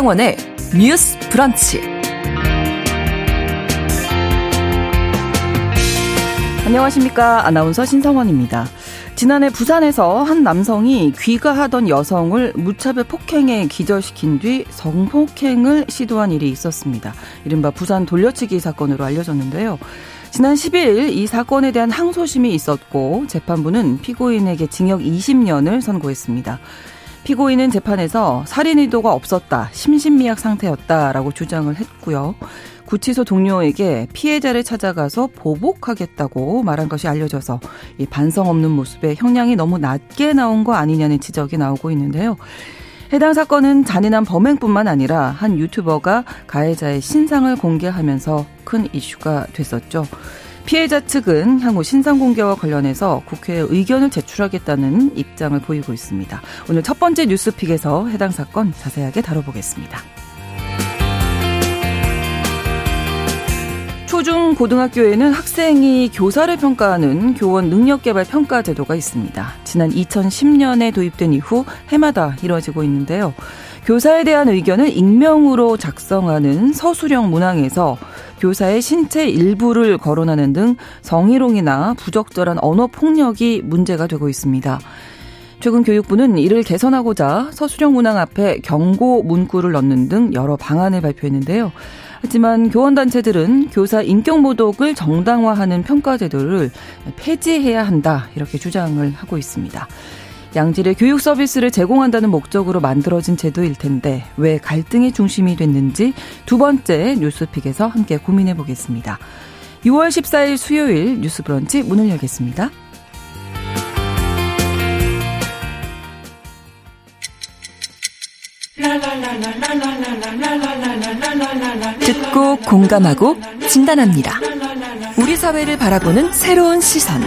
신성원의 뉴스 브런치. 안녕하십니까. 아나운서 신성원입니다. 지난해 부산에서 한 남성이 귀가하던 여성을 무차별 폭행에 기절시킨 뒤 성폭행을 시도한 일이 있었습니다. 이른바 부산 돌려치기 사건으로 알려졌는데요. 지난 10일 이 사건에 대한 항소심이 있었고 재판부는 피고인에게 징역 20년을 선고했습니다. 피고인은 재판에서 살인 의도가 없었다, 심신미약 상태였다라고 주장을 했고요. 구치소 동료에게 피해자를 찾아가서 보복하겠다고 말한 것이 알려져서 이 반성 없는 모습에 형량이 너무 낮게 나온 거 아니냐는 지적이 나오고 있는데요. 해당 사건은 잔인한 범행뿐만 아니라 한 유튜버가 가해자의 신상을 공개하면서 큰 이슈가 됐었죠. 피해자 측은 향후 신상 공개와 관련해서 국회에 의견을 제출하겠다는 입장을 보이고 있습니다. 오늘 첫 번째 뉴스픽에서 해당 사건 자세하게 다뤄보겠습니다. 초중 고등학교에는 학생이 교사를 평가하는 교원 능력개발 평가 제도가 있습니다. 지난 2010년에 도입된 이후 해마다 이뤄지고 있는데요. 교사에 대한 의견을 익명으로 작성하는 서술형 문항에서 교사의 신체 일부를 거론하는 등 성희롱이나 부적절한 언어 폭력이 문제가 되고 있습니다. 최근 교육부는 이를 개선하고자 서술형 문항 앞에 경고 문구를 넣는 등 여러 방안을 발표했는데요. 하지만 교원단체들은 교사 인격모독을 정당화하는 평가제도를 폐지해야 한다, 이렇게 주장을 하고 있습니다. 양질의 교육 서비스를 제공한다는 목적으로 만들어진 제도일 텐데 왜 갈등의 중심이 됐는지 두 번째 뉴스픽에서 함께 고민해 보겠습니다. 6월 14일 수요일 뉴스 브런치 문을 열겠습니다. 듣고 공감하고 진단합니다. 우리 사회를 바라보는 새로운 시선.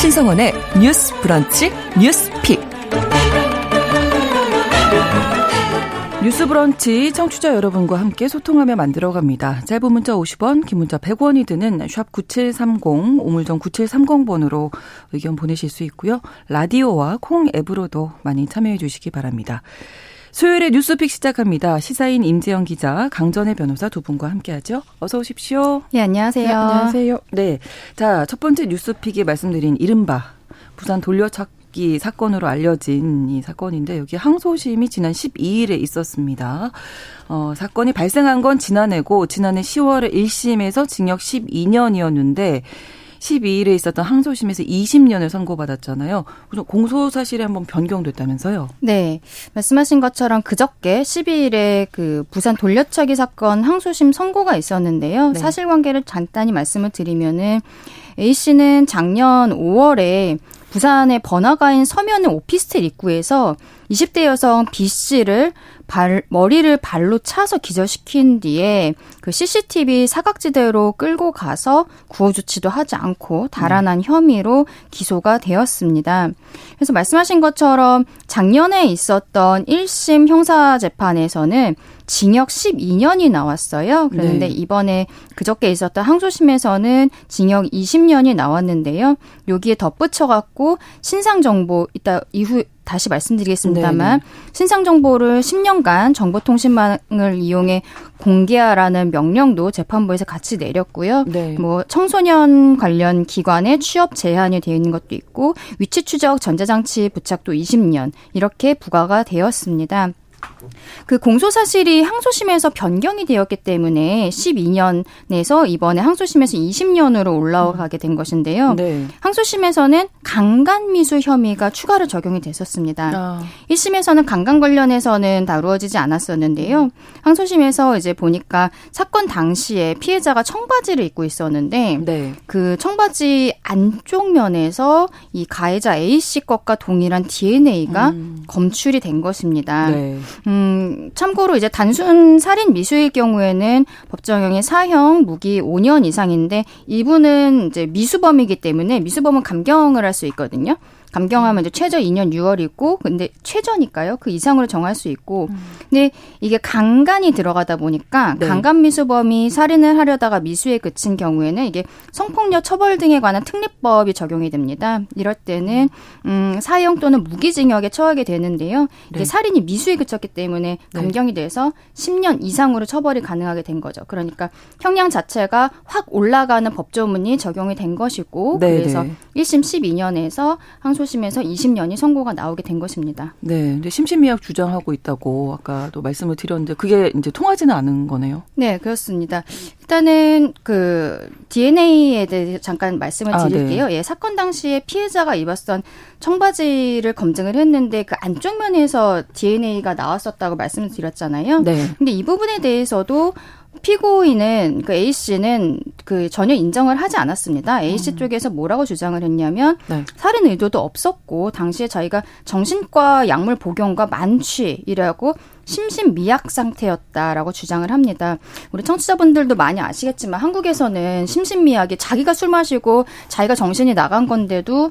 신성원의 뉴스 브런치 뉴스픽. 뉴스 브런치 청취자 여러분과 함께 소통하며 만들어갑니다. 짧은 문자 50원, 긴 문자 100원이 드는 샵 9730, 우물정 9730번으로 의견 보내실 수 있고요. 라디오와 콩 앱으로도 많이 참여해 주시기 바랍니다. 수요일에 뉴스픽 시작합니다. 시사인 임지영 기자, 강전애 변호사 두 분과 함께하죠. 어서 오십시오. 네, 안녕하세요. 네, 안녕하세요. 네, 자, 첫 번째 뉴스픽에 말씀드린 이른바 부산 돌려찾기 사건으로 알려진 이 사건인데 여기 항소심이 지난 12일에 있었습니다. 사건이 발생한 건 지난해고 지난해 10월에 1심에서 징역 12년이었는데 12일에 있었던 항소심에서 20년을 선고받았잖아요. 공소 사실이 한번 변경됐다면서요? 네. 말씀하신 것처럼 그저께 12일에 그 부산 돌려차기 사건 항소심 선고가 있었는데요. 네. 사실관계를 간단히 말씀을 드리면은 A씨는 작년 5월에 부산의 번화가인 서면의 오피스텔 입구에서 20대 여성 B씨를 머리를 발로 차서 기절시킨 뒤에 그 CCTV 사각지대로 끌고 가서 구호조치도 하지 않고 달아난 혐의로 기소가 되었습니다. 그래서 말씀하신 것처럼 작년에 있었던 1심 형사재판에서는 징역 12년이 나왔어요. 그런데 네. 이번에 그저께 있었던 항소심에서는 징역 20년이 나왔는데요. 여기에 덧붙여갖고 신상정보, 이따 이후 다시 말씀드리겠습니다만 네. 신상정보를 10년간 정보통신망을 이용해 공개하라는 명령도 재판부에서 같이 내렸고요. 네. 뭐 청소년 관련 기관의 취업 제한이 되어 있는 것도 있고 위치 추적 전자장치 부착도 20년 이렇게 부과가 되었습니다. 그 공소사실이 항소심에서 변경이 되었기 때문에 12년에서 이번에 항소심에서 20년으로 올라가게 된 것인데요. 네. 항소심에서는 강간미수 혐의가 추가로 적용이 됐었습니다. 1심에서는 강간 관련해서는 다루어지지 않았었는데요. 항소심에서 이제 보니까 사건 당시에 피해자가 청바지를 입고 있었는데 네. 그 청바지 안쪽 면에서 이 가해자 A씨 것과 동일한 DNA가 검출이 된 것입니다. 네. 참고로 이제 단순 살인 미수일 경우에는 법정형의 사형, 무기 5년 이상인데 이분은 이제 미수범이기 때문에 미수범은 감경을 할 수 있거든요. 감경하면 이제 최저 2년 6월이고 근데 최저니까요. 그 이상으로 정할 수 있고. 근데 이게 강간이 들어가다 보니까 네. 강간 미수범이 살인을 하려다가 미수에 그친 경우에는 이게 성폭력 처벌 등에 관한 특례법이 적용이 됩니다. 이럴 때는 사형 또는 무기징역에 처하게 되는데요. 이게 네. 살인이 미수에 그쳤기 때문에 감경이 돼서 10년 이상으로 처벌이 가능하게 된 거죠. 그러니까 형량 자체가 확 올라가는 법조문이 적용이 된 것이고 네네. 그래서 1심 12년에서 항소심에서 20년이 선고가 나오게 된 것입니다. 네, 근데 심신미약 주장하고 있다고 아까도 말씀을 드렸는데 그게 이제 통하지는 않은 거네요. 네, 그렇습니다. 일단은 그 DNA에 대해 잠깐 말씀을 드릴게요. 네. 예, 사건 당시에 피해자가 입었던 청바지를 검증을 했는데 그 안쪽 면에서 DNA가 나왔었다고 말씀을 드렸잖아요. 네. 근데 이 부분에 대해서도 피고인은 그 A 씨는 그 전혀 인정을 하지 않았습니다. A 씨 쪽에서 뭐라고 주장을 했냐면 네. 살인 의도도 없었고 당시에 자기가 정신과 약물 복용과 만취이라고 심신미약 상태였다라고 주장을 합니다. 우리 청취자분들도 많이 아시겠지만 한국에서는 심신미약이 자기가 술 마시고 자기가 정신이 나간 건데도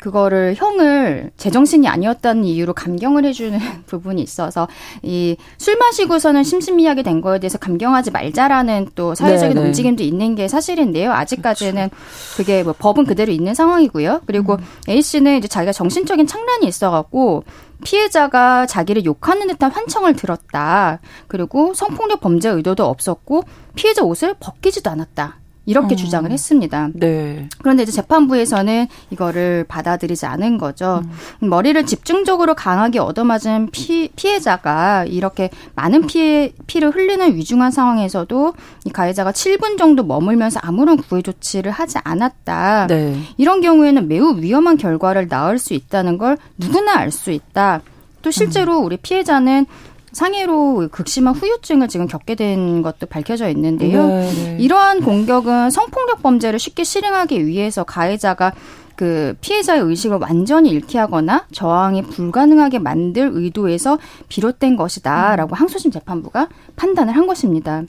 그거를 형을 제정신이 아니었다는 이유로 감경을 해주는 부분이 있어서 이 술 마시고서는 심신미약이 된 거에 대해서 감경하지 말자라는 또 사회적인 네네. 움직임도 있는 게 사실인데요. 아직까지는 그렇죠. 그게 뭐 법은 그대로 있는 상황이고요. 그리고 A 씨는 이제 자기가 정신적인 착란이 있어갖고 피해자가 자기를 욕하는 듯한 환청을 들었다. 그리고 성폭력 범죄 의도도 없었고 피해자 옷을 벗기지도 않았다. 이렇게 주장을 했습니다. 네. 그런데 이제 재판부에서는 이거를 받아들이지 않은 거죠. 머리를 집중적으로 강하게 얻어맞은 피해자가 이렇게 많은 피를 흘리는 위중한 상황에서도 이 가해자가 7분 정도 머물면서 아무런 구애 조치를 하지 않았다. 네. 이런 경우에는 매우 위험한 결과를 낳을 수 있다는 걸 누구나 알 수 있다. 또 실제로 우리 피해자는 상해로 극심한 후유증을 지금 겪게 된 것도 밝혀져 있는데요. 네네. 이러한 공격은 성폭력 범죄를 쉽게 실행하기 위해서 가해자가 그 피해자의 의식을 완전히 잃게 하거나 저항이 불가능하게 만들 의도에서 비롯된 것이다라고 항소심 재판부가 판단을 한 것입니다.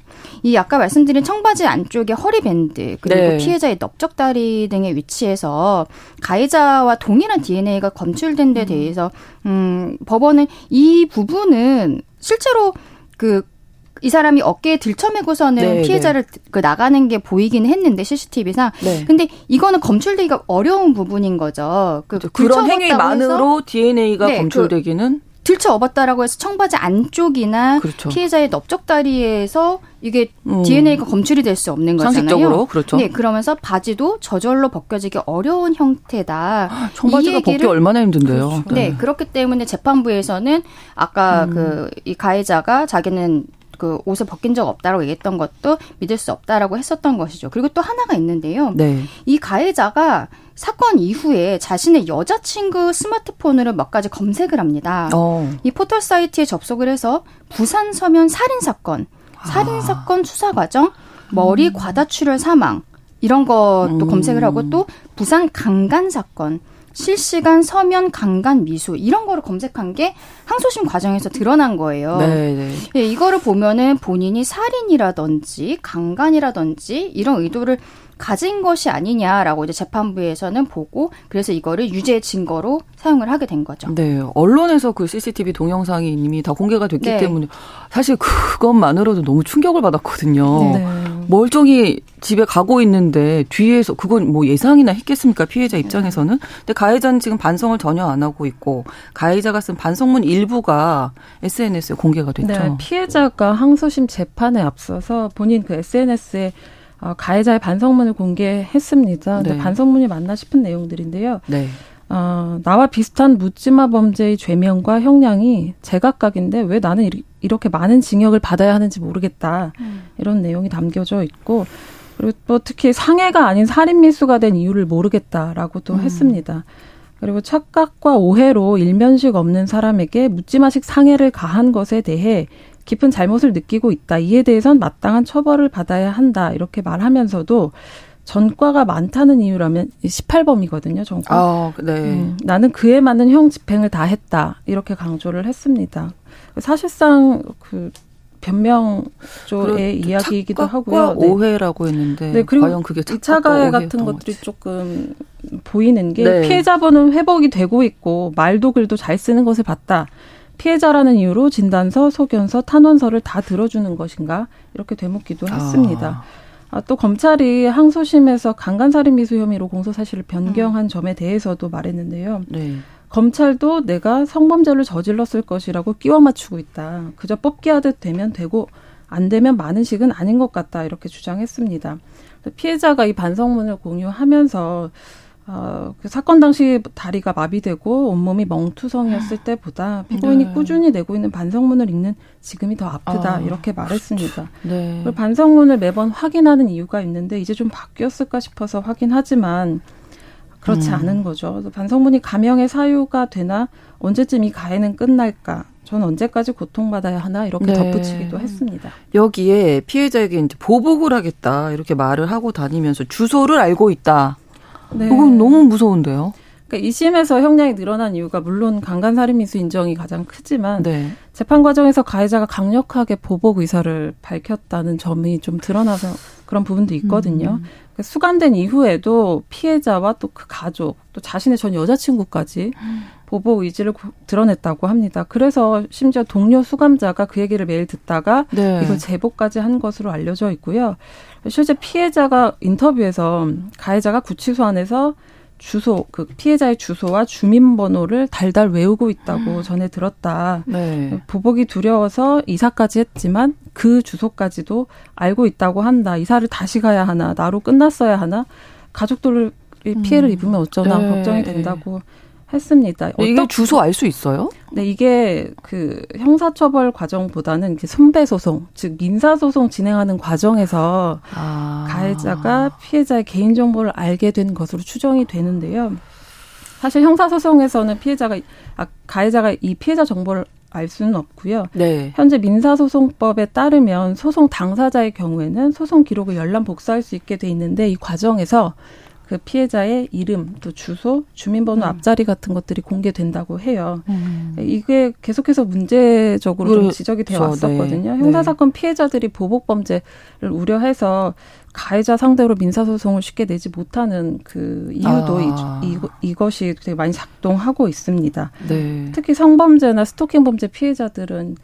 이 아까 말씀드린 청바지 안쪽에 허리밴드 그리고 네. 피해자의 넓적다리 등의 위치에서 가해자와 동일한 DNA가 검출된 데 대해서 법원은 이 부분은 실제로 이 사람이 어깨에 들쳐매고서는 네, 피해자를 네. 나가는 게 보이긴 했는데 CCTV상. 네. 근데 이거는 검출되기가 어려운 부분인 거죠. 그런 행위만으로 DNA가 네, 검출되기는? 들쳐업었다라고 해서 청바지 안쪽이나 그렇죠. 피해자의 넓적다리에서 이게 DNA가 검출이 될 수 없는 거잖아요. 상식적으로 그렇죠. 네, 그러면서 바지도 저절로 벗겨지기 어려운 형태다. 청바지가 벗기 얼마나 힘든데요. 그렇죠. 네, 그렇기 때문에 재판부에서는 아까 이 가해자가 자기는 그 옷을 벗긴 적 없다라고 얘기했던 것도 믿을 수 없다라고 했었던 것이죠. 그리고 또 하나가 있는데요. 네. 이 가해자가 사건 이후에 자신의 여자친구 스마트폰으로 몇 가지 검색을 합니다. 이 포털 사이트에 접속을 해서 부산 서면 살인사건, 살인사건 수사 과정, 머리 과다출혈 사망 이런 것도 검색을 하고 또 부산 강간 사건. 실시간 서면 강간 미수 이런 거를 검색한 게 항소심 과정에서 드러난 거예요. 네, 예, 이거를 보면은 본인이 살인이라든지 강간이라든지 이런 의도를 가진 것이 아니냐라고 이제 재판부에서는 보고 그래서 이거를 유죄 증거로 사용을 하게 된 거죠. 네, 언론에서 그 CCTV 동영상이 이미 다 공개가 됐기 네. 때문에 사실 그것만으로도 너무 충격을 받았거든요. 네. 멀쩡히 집에 가고 있는데 뒤에서 그건 뭐 예상이나 했겠습니까? 피해자 입장에서는. 근데 가해자는 지금 반성을 전혀 안 하고 있고 가해자가 쓴 반성문 일부가 SNS에 공개가 됐죠. 네, 피해자가 항소심 재판에 앞서서 본인 그 SNS에 가해자의 반성문을 공개했습니다. 근데 네. 반성문이 맞나 싶은 내용들인데요. 네. 나와 비슷한 묻지마 범죄의 죄명과 형량이 제각각인데 왜 나는 이렇게 많은 징역을 받아야 하는지 모르겠다. 이런 내용이 담겨져 있고 그리고 또 특히 상해가 아닌 살인미수가 된 이유를 모르겠다라고도 했습니다. 그리고 착각과 오해로 일면식 없는 사람에게 묻지마식 상해를 가한 것에 대해 깊은 잘못을 느끼고 있다. 이에 대해선 마땅한 처벌을 받아야 한다. 이렇게 말하면서도 전과가 많다는 이유라면 18범이거든요. 전과. 네. 나는 그에 맞는 형 집행을 다 했다. 이렇게 강조를 했습니다. 사실상 변명조의 이야기이기도 하고요. 착각과 오해라고 했는데 네. 과연 그게 착각과 오해였던 거지. 2차 가해 같은 것들이 조금 보이는 게 네. 피해자분은 회복이 되고 있고 말도 글도 잘 쓰는 것을 봤다. 피해자라는 이유로 진단서, 소견서, 탄원서를 다 들어주는 것인가 이렇게 되묻기도 했습니다. 또 검찰이 항소심에서 강간살인 미수 혐의로 공소 사실을 변경한 점에 대해서도 말했는데요. 네. 검찰도 내가 성범죄를 저질렀을 것이라고 끼워 맞추고 있다. 그저 뽑기하듯 되면 되고 안 되면 많은 식은 아닌 것 같다 이렇게 주장했습니다. 피해자가 이 반성문을 공유하면서 그 사건 당시 다리가 마비되고 온몸이 멍투성이었을 때보다 피고인이 네. 꾸준히 내고 있는 반성문을 읽는 지금이 더 아프다 이렇게 말했습니다. 네. 반성문을 매번 확인하는 이유가 있는데 이제 좀 바뀌었을까 싶어서 확인하지만 그렇지 않은 거죠. 반성문이 감형의 사유가 되나 언제쯤 이 가해는 끝날까? 전 언제까지 고통받아야 하나 이렇게 네. 덧붙이기도 했습니다. 여기에 피해자에게 이제 보복을 하겠다 이렇게 말을 하고 다니면서 주소를 알고 있다. 네. 이건 너무 무서운데요. 그러니까 2심에서 형량이 늘어난 이유가 물론 강간살인미수 인정이 가장 크지만 네. 재판 과정에서 가해자가 강력하게 보복 의사를 밝혔다는 점이 좀 드러나서 그런 부분도 있거든요. 그러니까 수감된 이후에도 피해자와 또 그 가족, 또 자신의 전 여자친구까지 보복 의지를 드러냈다고 합니다. 그래서 심지어 동료 수감자가 그 얘기를 매일 듣다가 네. 이걸 제보까지 한 것으로 알려져 있고요. 실제 피해자가 인터뷰에서 가해자가 구치소 안에서 주소, 그 피해자의 주소와 주민번호를 달달 외우고 있다고 전해 들었다. 네. 보복이 두려워서 이사까지 했지만 그 주소까지도 알고 있다고 한다. 이사를 다시 가야 하나, 나로 끝났어야 하나, 가족들이 피해를 입으면 어쩌나 네. 걱정이 된다고 했습니다. 이게 주소 알 수 있어요? 네, 이게 그 형사처벌 과정보다는 손배소송, 즉 민사소송 진행하는 과정에서 가해자가 피해자의 개인정보를 알게 된 것으로 추정이 되는데요. 사실 형사소송에서는 가해자가 이 피해자 정보를 알 수는 없고요. 네. 현재 민사소송법에 따르면 소송 당사자의 경우에는 소송 기록을 열람 복사할 수 있게 돼 있는데 이 과정에서 그 피해자의 이름, 또 주소, 주민번호 앞자리 같은 것들이 공개된다고 해요. 이게 계속해서 문제적으로 좀 지적이 되어 왔었거든요. 네. 형사사건 피해자들이 보복범죄를 우려해서 가해자 상대로 민사소송을 쉽게 내지 못하는 그 이유도 이것이 되게 많이 작동하고 있습니다. 네. 특히 성범죄나 스토킹 범죄 피해자들은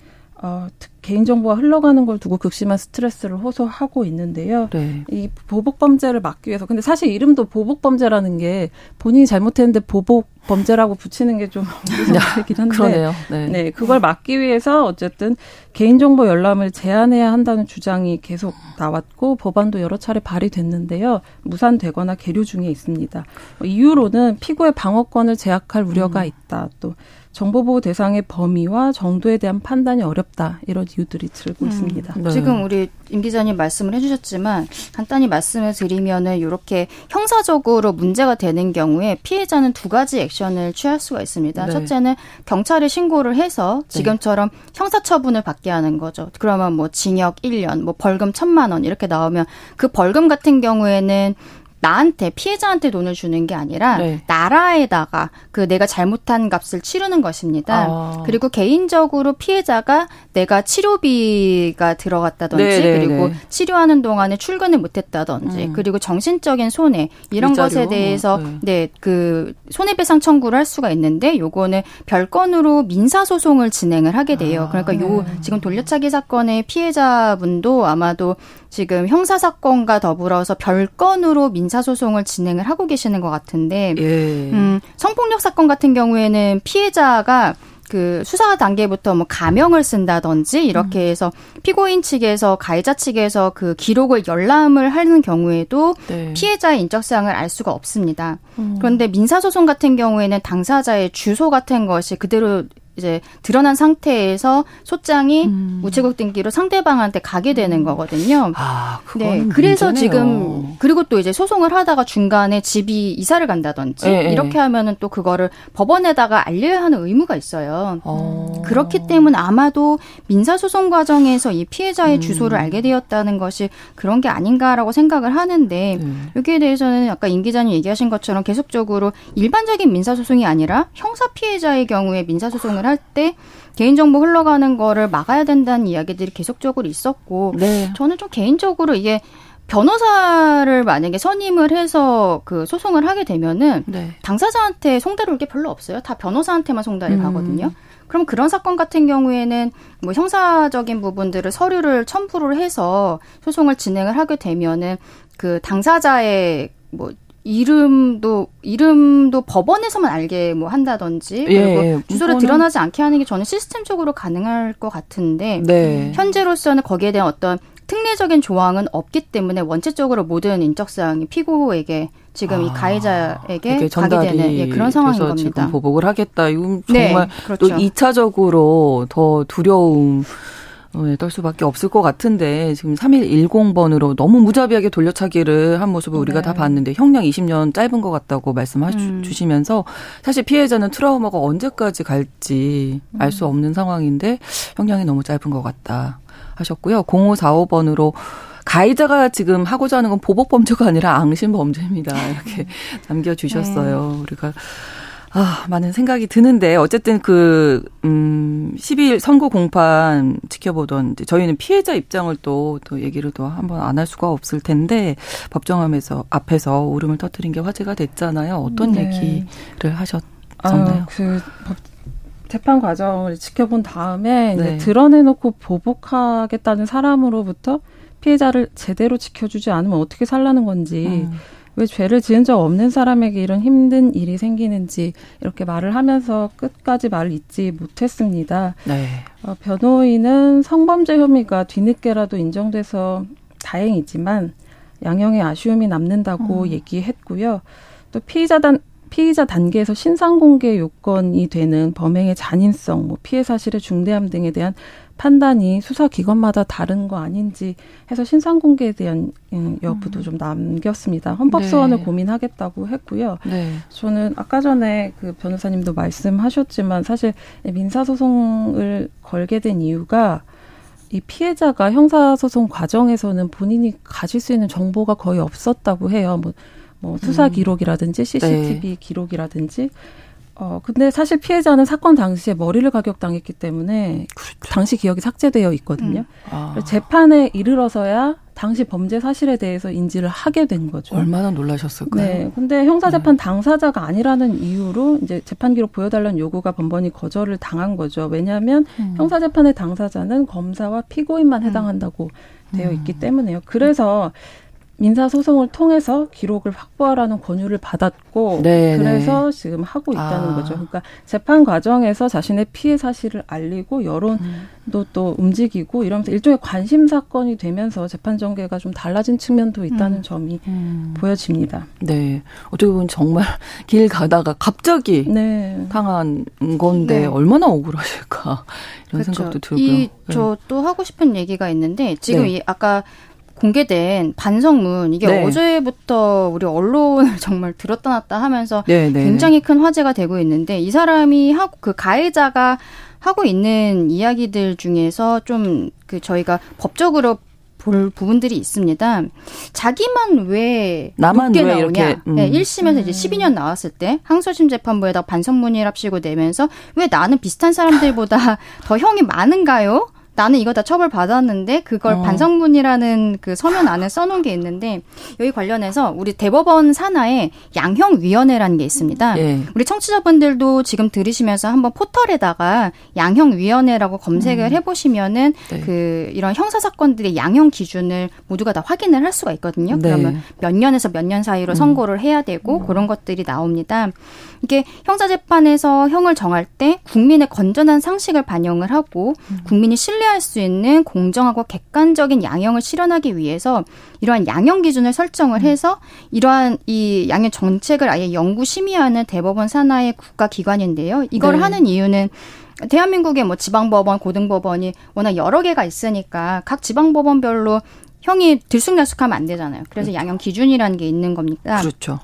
개인정보가 흘러가는 걸 두고 극심한 스트레스를 호소하고 있는데요. 네. 이 보복범죄를 막기 위해서 근데 사실 이름도 보복범죄라는 게 본인이 잘못했는데 보복범죄라고 붙이는 게 좀 어리석긴 한데 그러네요. 네. 네, 그걸 막기 위해서 어쨌든 개인정보 열람을 제한해야 한다는 주장이 계속 나왔고 법안도 여러 차례 발의됐는데요. 무산되거나 계류 중에 있습니다. 이유로는 피고의 방어권을 제약할 우려가 있다. 또 정보보호 대상의 범위와 정도에 대한 판단이 어렵다. 이런 이유들이 들고 있습니다. 네. 지금 우리 임 기자님 말씀을 해주셨지만 간단히 말씀을 드리면은 이렇게 형사적으로 문제가 되는 경우에 피해자는 두 가지 액션을 취할 수가 있습니다. 네. 첫째는 경찰에 신고를 해서 지금처럼 네. 형사처분을 받게 하는 거죠. 그러면 뭐 징역 1년, 뭐 벌금 1,000만 원 이렇게 나오면 그 벌금 같은 경우에는 나한테 피해자한테 돈을 주는 게 아니라 네. 나라에다가 그 내가 잘못한 값을 치르는 것입니다. 그리고 개인적으로 피해자가 내가 치료비가 들어갔다든지 네, 그리고 네. 치료하는 동안에 출근을 못했다든지 그리고 정신적인 손해 이런 일자료, 것에 대해서 네, 그 손해배상 청구를 할 수가 있는데 요거는 별건으로 민사소송을 진행을 하게 돼요. 그러니까 요 지금 돌려차기 사건의 피해자분도 아마도 지금 형사사건과 더불어서 별건으로 민사소송을 진행을 하고 계시는 것 같은데 예. 성폭력 사건 같은 경우에는 피해자가 그 수사 단계부터 뭐 가명을 쓴다든지 이렇게 해서 피고인 측에서 가해자 측에서 그 기록을 열람을 하는 경우에도 네. 피해자의 인적사항을 알 수가 없습니다. 그런데 민사소송 같은 경우에는 당사자의 주소 같은 것이 그대로 이제 드러난 상태에서 소장이 우체국 등기로 상대방한테 가게 되는 거거든요. 네, 그래서 지금 그리고 또 이제 소송을 하다가 중간에 집이 이사를 간다든지 네, 이렇게 네. 하면은 또 그거를 법원에다가 알려야 하는 의무가 있어요. 그렇기 때문에 아마도 민사소송 과정에서 이 피해자의 주소를 알게 되었다는 것이 그런 게 아닌가라고 생각을 하는데 여기에 대해서는 아까 임 기자님 얘기하신 것처럼 계속적으로 일반적인 민사소송이 아니라 형사 피해자의 경우에 민사소송을 할 때 개인정보 흘러가는 거를 막아야 된다는 이야기들이 계속적으로 있었고 네. 저는 좀 개인적으로 이게 변호사를 만약에 선임을 해서 그 소송을 하게 되면은 네. 당사자한테 송달이 올 게 별로 없어요. 다 변호사한테만 송달이 가거든요. 그럼 그런 사건 같은 경우에는 뭐 형사적인 부분들을 서류를 첨부를 해서 소송을 진행을 하게 되면은 그 당사자의 뭐 이름도 법원에서만 알게 뭐 한다든지 그리고 예, 주소를 드러나지 않게 하는 게 저는 시스템적으로 가능할 것 같은데 네. 현재로서는 거기에 대한 어떤 특례적인 조항은 없기 때문에 원칙적으로 모든 인적 사항이 피고에게 지금 이 가해자에게 가게 되는 예, 그런 상황인 겁니다. 지금 보복을 하겠다. 이건 정말 네, 그렇죠. 또 2차적으로 더 두려움. 떨 수밖에 없을 것 같은데 지금 3110번으로 너무 무자비하게 돌려차기를 한 모습을 우리가 네. 다 봤는데 형량 20년 짧은 것 같다고 말씀해주시면서 사실 피해자는 트라우마가 언제까지 갈지 알 수 없는 상황인데 형량이 너무 짧은 것 같다 하셨고요. 0545번으로 가해자가 지금 하고자 하는 건 보복범죄가 아니라 앙심범죄입니다. 이렇게 남겨주셨어요. 네. 우리가. 많은 생각이 드는데 어쨌든 그 12일 선고 공판 지켜보던 저희는 피해자 입장을 또 얘기를 또 한번 안 할 수가 없을 텐데 법정함에서 앞에서 울음을 터뜨린 게 화제가 됐잖아요. 어떤 네. 얘기를 하셨었나요? 그 재판 과정을 지켜본 다음에 이제 네. 드러내놓고 보복하겠다는 사람으로부터 피해자를 제대로 지켜주지 않으면 어떻게 살라는 건지 왜 죄를 지은 적 없는 사람에게 이런 힘든 일이 생기는지 이렇게 말을 하면서 끝까지 말을 잊지 못했습니다. 네. 변호인은 성범죄 혐의가 뒤늦게라도 인정돼서 다행이지만 양형의 아쉬움이 남는다고 얘기했고요. 또 피의자 단계에서 신상공개 요건이 되는 범행의 잔인성, 뭐 피해 사실의 중대함 등에 대한 판단이 수사기관마다 다른 거 아닌지 해서 신상공개에 대한 여부도 좀 남겼습니다. 헌법소원을 네. 고민하겠다고 했고요. 네. 저는 아까 전에 그 변호사님도 말씀하셨지만 사실 민사소송을 걸게 된 이유가 이 피해자가 형사소송 과정에서는 본인이 가질 수 있는 정보가 거의 없었다고 해요. 뭐 수사 기록이라든지 CCTV 네. 기록이라든지 근데 사실 피해자는 사건 당시에 머리를 가격당했기 때문에 그렇죠. 당시 기억이 삭제되어 있거든요. 재판에 이르러서야 당시 범죄 사실에 대해서 인지를 하게 된 거죠. 얼마나 놀라셨을까요? 네. 근데 형사재판 네. 당사자가 아니라는 이유로 이제 재판 기록 보여달라는 요구가 번번이 거절을 당한 거죠. 왜냐하면 형사재판의 당사자는 검사와 피고인만 해당한다고 되어 있기 때문에요. 그래서 민사소송을 통해서 기록을 확보하라는 권유를 받았고 네네. 그래서 지금 하고 있다는 거죠. 그러니까 재판 과정에서 자신의 피해 사실을 알리고 여론도 또 움직이고 이러면서 일종의 관심 사건이 되면서 재판 전개가 좀 달라진 측면도 있다는 점이 보여집니다. 네. 어떻게 보면 정말 길 가다가 갑자기 네. 당한 건데 네. 얼마나 억울하실까 이런 그렇죠. 생각도 들고요. 저 또 하고 싶은 얘기가 있는데 지금 네. 아까 공개된 반성문 이게 네. 어제부터 우리 언론을 정말 들었다 놨다 하면서 네, 네. 굉장히 큰 화제가 되고 있는데 이 사람이 그 가해자가 하고 있는 이야기들 중에서 좀 그 저희가 법적으로 볼 부분들이 있습니다. 자기만 왜 나만 왜 이렇게 1심에서 이제 12년 나왔을 때 항소심 재판부에다 반성문이랍시고 내면서 왜 나는 비슷한 사람들보다 더 형이 많은가요? 나는 이거 다 처벌받았는데 그걸 반성문이라는 그 서면 안에 써놓은 게 있는데 여기 관련해서 우리 대법원 산하에 양형위원회라는 게 있습니다. 예. 우리 청취자분들도 지금 들으시면서 한번 포털에다가 양형위원회라고 검색을 해보시면은 네. 그 이런 형사사건들의 양형 기준을 모두가 다 확인을 할 수가 있거든요. 네. 그러면 몇 년에서 몇 년 사이로 선고를 해야 되고 그런 것들이 나옵니다. 이게 형사재판에서 형을 정할 때 국민의 건전한 상식을 반영을 하고 국민이 신뢰 할 수 있는 공정하고 객관적인 양형을 실현하기 위해서 이러한 양형 기준을 설정을 해서 이러한 이 양형 정책을 아예 연구 심의하는 대법원 산하의 국가기관인데요. 이걸 네. 하는 이유는 대한민국의 뭐 지방법원, 고등법원이 워낙 여러 개가 있으니까 각 지방법원별로 형이 들쑥날쑥하면 안 되잖아요. 그래서 양형 기준이라는 게 있는 겁니다. 그렇죠.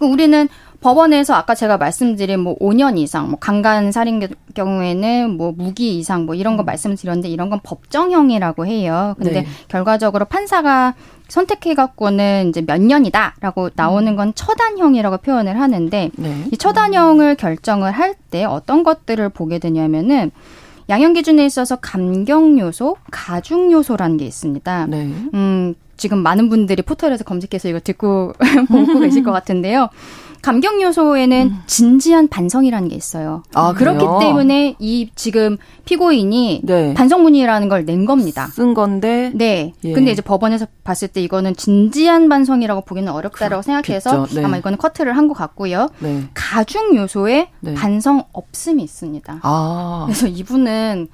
우리는 법원에서 아까 제가 말씀드린 뭐 5년 이상, 뭐 강간 살인 경우에는 뭐 무기 이상 뭐 이런 거 말씀드렸는데 이런 건 법정형이라고 해요. 근데 네. 결과적으로 판사가 선택해갖고는 이제 몇 년이다라고 나오는 건 처단형이라고 표현을 하는데 네. 이 처단형을 결정을 할 때 어떤 것들을 보게 되냐면은 양형 기준에 있어서 감경 요소, 가중 요소라는 게 있습니다. 네. 지금 많은 분들이 포털에서 검색해서 이거 듣고 보고 계실 것 같은데요. 감격 요소에는 진지한 반성이라는 게 있어요. 아, 그렇기 때문에 이 지금 피고인이 네. 반성문이라는 걸 낸 겁니다. 쓴 건데. 네. 예. 근데 이제 법원에서 봤을 때 이거는 진지한 반성이라고 보기는 어렵다라고 생각해서 네. 아마 이거는 커트를 한 것 같고요. 네. 가중 요소에 네. 반성 없음이 있습니다. 아. 그래서 이분은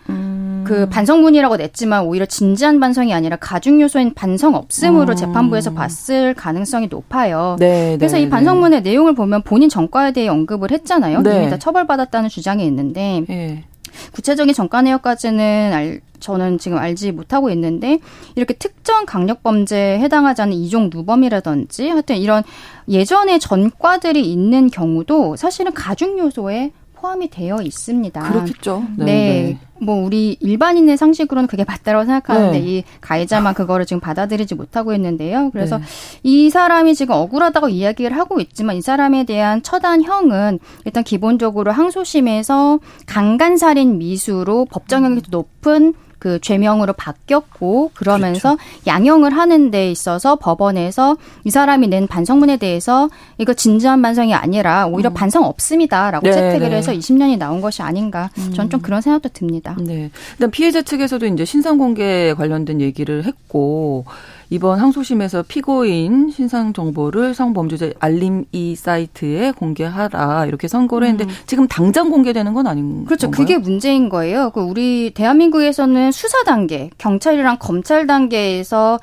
그 반성문이라고 냈지만 오히려 진지한 반성이 아니라 가중 요소인 반성 없음으로 재판부에서 봤을 가능성이 높아요. 네, 그래서 네, 이 반성문의 네. 내용을 보면 본인 전과에 대해 언급을 했잖아요. 네. 이미 다 처벌받았다는 주장이 있는데 네. 구체적인 전과 내역까지는 저는 지금 알지 못하고 있는데 이렇게 특정 강력범죄에 해당하지 않은 이종 누범이라든지 하여튼 이런 예전에 전과들이 있는 경우도 사실은 가중 요소에 포함이 되어 있습니다. 그렇겠죠. 네. 네. 뭐 우리 일반인의 상식으로는 그게 맞다라고 생각하는데 네. 이 가해자만 그거를 지금 받아들이지 못하고 있는데요. 그래서 네. 이 사람이 지금 억울하다고 이야기를 하고 있지만 이 사람에 대한 처단형은 일단 기본적으로 항소심에서 강간살인 미수로 법정형이 높은 그 죄명으로 바뀌었고 그러면서 그렇죠. 양형을 하는 데 있어서 법원에서 이 사람이 낸 반성문에 대해서 이거 진지한 반성이 아니라 오히려 반성 없음이다라고 네, 채택을 해서 20년이 나온 것이 아닌가. 저는 좀 그런 생각도 듭니다. 네. 일단 피해자 측에서도 이제 신상공개 관련된 얘기를 했고 이번 항소심에서 피고인 신상 정보를 성범죄자 알림 이 사이트에 공개하라 이렇게 선고를 했는데 지금 당장 공개되는 건 아닌 건가요? 그렇죠. 그게 문제인 거예요. 우리 대한민국에서는 수사 단계, 경찰이랑 검찰 단계에서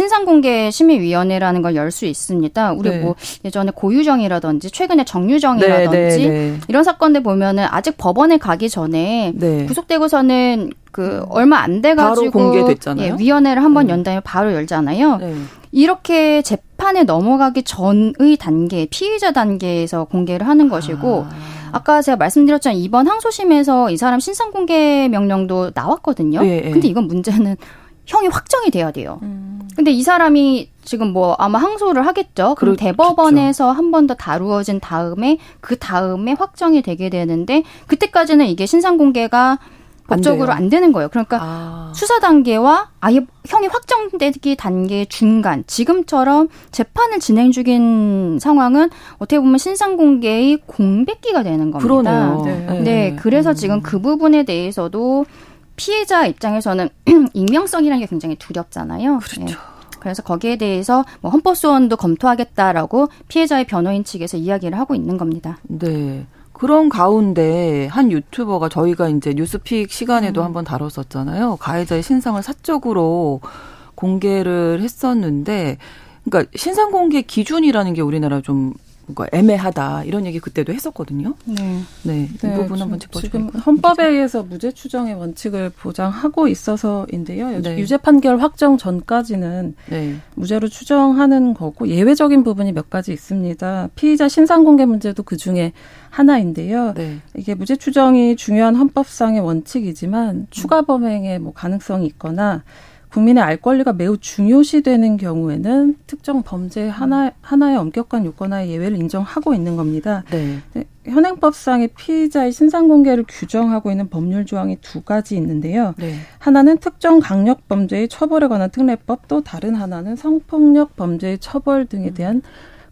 신상 공개 심의위원회라는 걸 열 수 있습니다. 우리 네. 뭐 예전에 고유정이라든지 최근에 정유정이라든지 네, 네, 네. 이런 사건들 보면은 아직 법원에 가기 전에 네. 구속되고서는 얼마 안 돼가지고 바로 공개됐잖아요. 예, 위원회를 한번 연다면 바로 열잖아요. 네. 이렇게 재판에 넘어가기 전의 단계, 피의자 단계에서 공개를 하는 것이고 아까 제가 말씀드렸지만 이번 항소심에서 이 사람 신상공개 명령도 나왔거든요. 네, 네. 근데 이건 문제는 형이 확정이 돼야 돼요. 근데 이 사람이 지금 아마 항소를 하겠죠. 그럼 대법원에서 한 번 더 다루어진 다음에 그 다음에 확정이 되게 되는데 그때까지는 이게 신상공개가 법적으로 안 되는 거예요. 그러니까 수사 단계와 아예 형이 확정되기 단계 중간 지금처럼 재판을 진행 중인 상황은 어떻게 보면 신상공개의 공백기가 되는 겁니다. 그러네요. 네. 네. 네. 그래서 지금 그 부분에 대해서도 피해자 입장에서는 익명성이라는 게 굉장히 두렵잖아요. 그렇죠. 네. 그래서 거기에 대해서 헌법소원도 검토하겠다라고 피해자의 변호인 측에서 이야기를 하고 있는 겁니다. 네. 그런 가운데 한 유튜버가 저희가 이제 뉴스픽 시간에도 한번 다뤘었잖아요. 가해자의 신상을 사적으로 공개를 했었는데, 그러니까 신상 공개 기준이라는 게 우리나라 좀 애매하다 이런 얘기 그때도 했었거든요. 네, 네, 이 네, 부분 한번 짚어주세요. 지금 헌법에 의해서 무죄 추정의 원칙을 보장하고 있어서인데요. 네. 유죄 판결 확정 전까지는 네. 무죄로 추정하는 거고 예외적인 부분이 몇 가지 있습니다. 피의자 신상 공개 문제도 그 중에 하나인데요. 네. 이게 무죄 추정이 중요한 헌법상의 원칙이지만 추가 범행의 가능성이 있거나. 국민의 알 권리가 매우 중요시되는 경우에는 특정 범죄 하나의 엄격한 요건하에 예외를 인정하고 있는 겁니다. 네. 현행법상의 피의자의 신상공개를 규정하고 있는 법률 조항이 두 가지 있는데요. 네. 하나는 특정 강력범죄의 처벌에 관한 특례법, 또 다른 하나는 성폭력 범죄의 처벌 등에 대한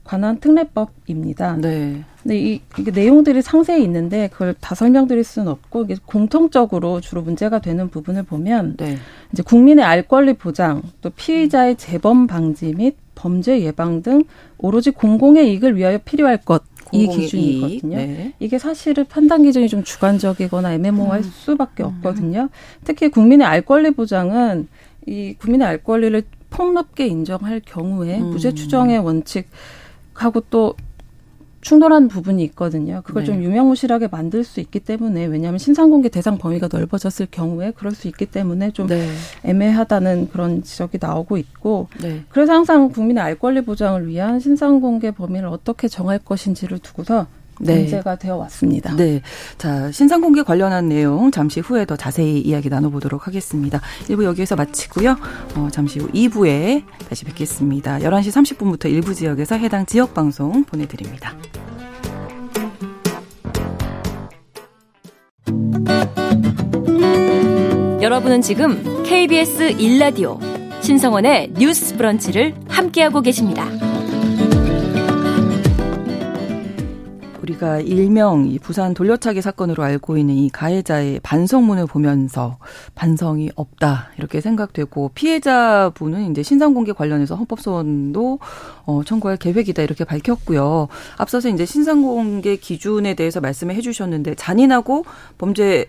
관한 특례법입니다. 네. 근데 이게 내용들이 상세히 있는데 그걸 다 설명드릴 수는 없고 이게 공통적으로 주로 문제가 되는 부분을 보면 네. 이제 국민의 알 권리 보장, 또 피의자의 재범 방지 및 범죄 예방 등 오로지 공공의 이익을 위하여 필요할 것, 이 기준이거든요. 네. 이게 사실은 판단 기준이 좀 주관적이거나 애매모호할 수밖에 없거든요. 특히 국민의 알 권리 보장은 이 국민의 알 권리를 폭넓게 인정할 경우에 무죄 추정의 원칙 하고 또 충돌하는 부분이 있거든요. 그걸 네. 좀 유명무실하게 만들 수 있기 때문에 왜냐하면 신상공개 대상 범위가 넓어졌을 경우에 그럴 수 있기 때문에 좀 네. 애매하다는 그런 지적이 나오고 있고 네. 그래서 항상 국민의 알 권리 보장을 위한 신상공개 범위를 어떻게 정할 것인지를 두고서 네. 문제가 되어 왔습니다. 네, 자 신상공개 관련한 내용 잠시 후에 더 자세히 이야기 나눠보도록 하겠습니다. 1부 여기에서 마치고요. 잠시 후 2부에 다시 뵙겠습니다. 11시 30분부터 일부 지역에서 해당 지역 방송 보내드립니다. 여러분은 지금 KBS 1라디오 신성원의 뉴스 브런치를 함께하고 계십니다. 우리가 일명 이 부산 돌려차기 사건으로 알고 있는 이 가해자의 반성문을 보면서 반성이 없다 이렇게 생각되고, 피해자분은 이제 신상공개 관련해서 헌법소원도 청구할 계획이다 이렇게 밝혔고요. 앞서서 이제 신상공개 기준에 대해서 말씀을 해주셨는데, 잔인하고 범죄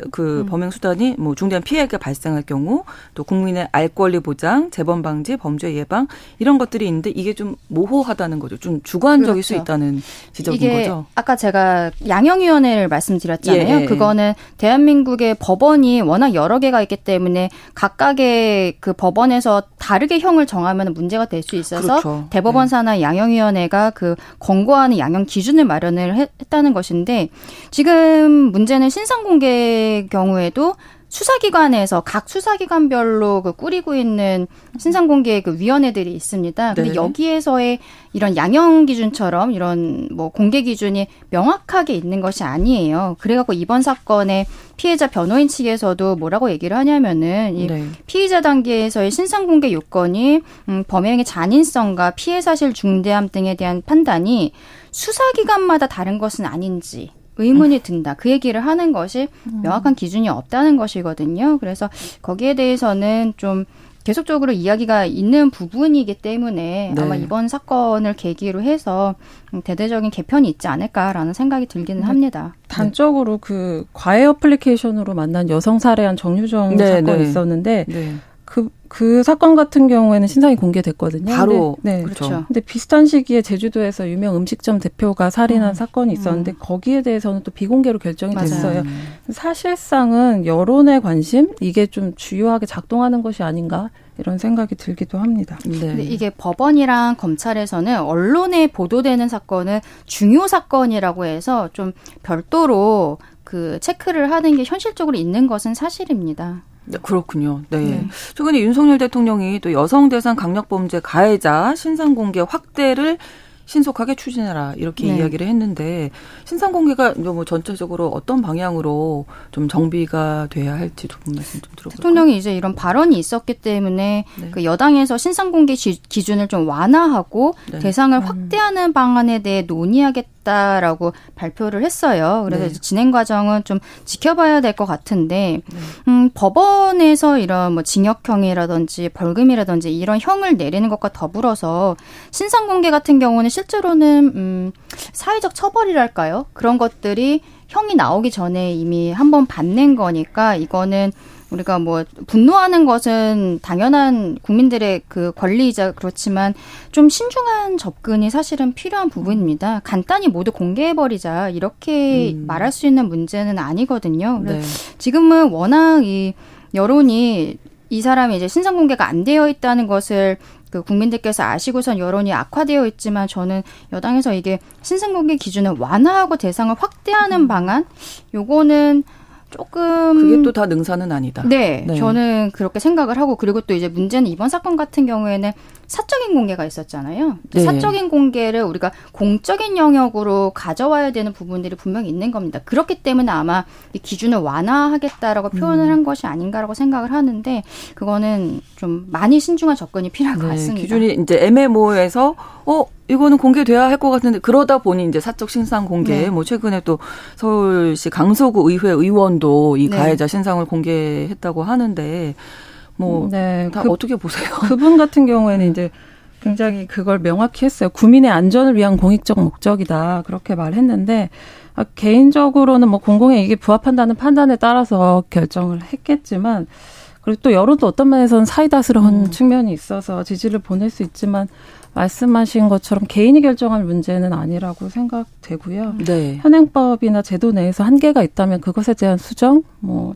범행 수단이 뭐 중대한 피해가 발생할 경우, 또 국민의 알 권리 보장, 재범 방지, 범죄 예방 이런 것들이 있는데 이게 좀 모호하다는 거죠. 좀 주관적일 그렇죠. 수 있다는 지적인 이게 거죠. 아까 제가 양형위원회를 말씀드렸잖아요. 예. 그거는 대한민국의 법원이 워낙 여러 개가 있기 때문에 각각의 그 법원에서 다르게 형을 정하면 문제가 될 수 있어서 그렇죠. 대법원 산하 양형위원회가 그 권고하는 양형 기준을 마련을 했다는 것인데, 지금 문제는 신상공개의 경우에도 수사기관에서 각 수사기관별로 그 꾸리고 있는 신상공개의 그 위원회들이 있습니다. 그런데 여기에서의 이런 양형 기준처럼 이런 뭐 공개 기준이 명확하게 있는 것이 아니에요. 그래갖고 이번 사건의 피해자 변호인 측에서도 뭐라고 얘기를 하냐면은 이 피의자 단계에서의 신상공개 요건이 범행의 잔인성과 피해 사실 중대함 등에 대한 판단이 수사기관마다 다른 것은 아닌지 의문이 든다. 그 얘기를 하는 것이 명확한 기준이 없다는 것이거든요. 그래서 거기에 대해서는 좀 계속적으로 이야기가 있는 부분이기 때문에 아마 이번 사건을 계기로 해서 대대적인 개편이 있지 않을까라는 생각이 들기는 합니다. 단적으로 그 과외 어플리케이션으로 만난 여성 살해한 정유정 사건 있었는데 그 사건 같은 경우에는 신상이 공개됐거든요. 바로. 네. 그렇죠. 근데 비슷한 시기에 제주도에서 유명 음식점 대표가 살인한 사건이 있었는데 거기에 대해서는 또 비공개로 결정이 됐어요. 사실상은 여론의 관심? 이게 좀 주요하게 작동하는 것이 아닌가? 이런 생각이 들기도 합니다. 근데 이게 법원이랑 검찰에서는 언론에 보도되는 사건을 중요 사건이라고 해서 좀 별도로 그 체크를 하는 게 현실적으로 있는 것은 사실입니다. 그렇군요. 네. 최근에 윤석열 대통령이 또 여성 대상 강력범죄 가해자 신상공개 확대를 신속하게 추진해라 이렇게 이야기를 했는데, 신상공개가 뭐 전체적으로 어떤 방향으로 좀 정비가 돼야 할지 조금 말씀 좀 들어볼까요? 대통령이 이제 이런 발언이 있었기 때문에 그 여당에서 신상공개 기준을 좀 완화하고 대상을 확대하는 방안에 대해 논의하겠다라고 발표를 했어요. 그래서 이제 진행 과정은 좀 지켜봐야 될 것 같은데, 법원에서 이런 뭐 징역형이라든지 벌금이라든지 이런 형을 내리는 것과 더불어서 신상공개 같은 경우는 실제로는 사회적 처벌이랄까요? 그런 것들이 형이 나오기 전에 이미 한번 받는 거니까, 이거는 우리가 뭐 분노하는 것은 당연한 국민들의 그 권리이자 그렇지만 좀 신중한 접근이 사실은 필요한 부분입니다. 간단히 모두 공개해버리자 이렇게 말할 수 있는 문제는 아니거든요. 지금은 워낙 이 여론이 이 사람이 이제 신상공개가 안 되어 있다는 것을 그 국민들께서 아시고선 여론이 악화되어 있지만, 저는 여당에서 이게 신상공개 기준을 완화하고 대상을 확대하는 방안, 요거는 조금 그게 또 다 능사는 아니다. 네, 저는 그렇게 생각을 하고, 그리고 또 이제 문제는 이번 사건 같은 경우에는 사적인 공개가 있었잖아요. 사적인 공개를 우리가 공적인 영역으로 가져와야 되는 부분들이 분명히 있는 겁니다. 그렇기 때문에 아마 이 기준을 완화하겠다라고 표현을 한 것이 아닌가라고 생각을 하는데, 그거는 좀 많이 신중한 접근이 필요할 것 같습니다. 기준이 이제 애매모호해서 이거는 공개돼야 할 것 같은데, 그러다 보니 이제 사적 신상 공개, 뭐 최근에 또 서울시 강서구 의회 의원도 이 가해자 신상을 공개했다고 하는데, 뭐 다 어떻게 보세요? 그분 같은 경우에는 이제 굉장히 그걸 명확히 했어요. 국민의 안전을 위한 공익적 목적이다 그렇게 말했는데, 개인적으로는 뭐 공공의 이익에 부합한다는 판단에 따라서 결정을 했겠지만, 그리고 또 여론도 어떤 면에서는 사이다스러운 측면이 있어서 지지를 보낼 수 있지만, 말씀하신 것처럼 개인이 결정할 문제는 아니라고 생각되고요. 현행법이나 제도 내에서 한계가 있다면 그것에 대한 수정, 뭐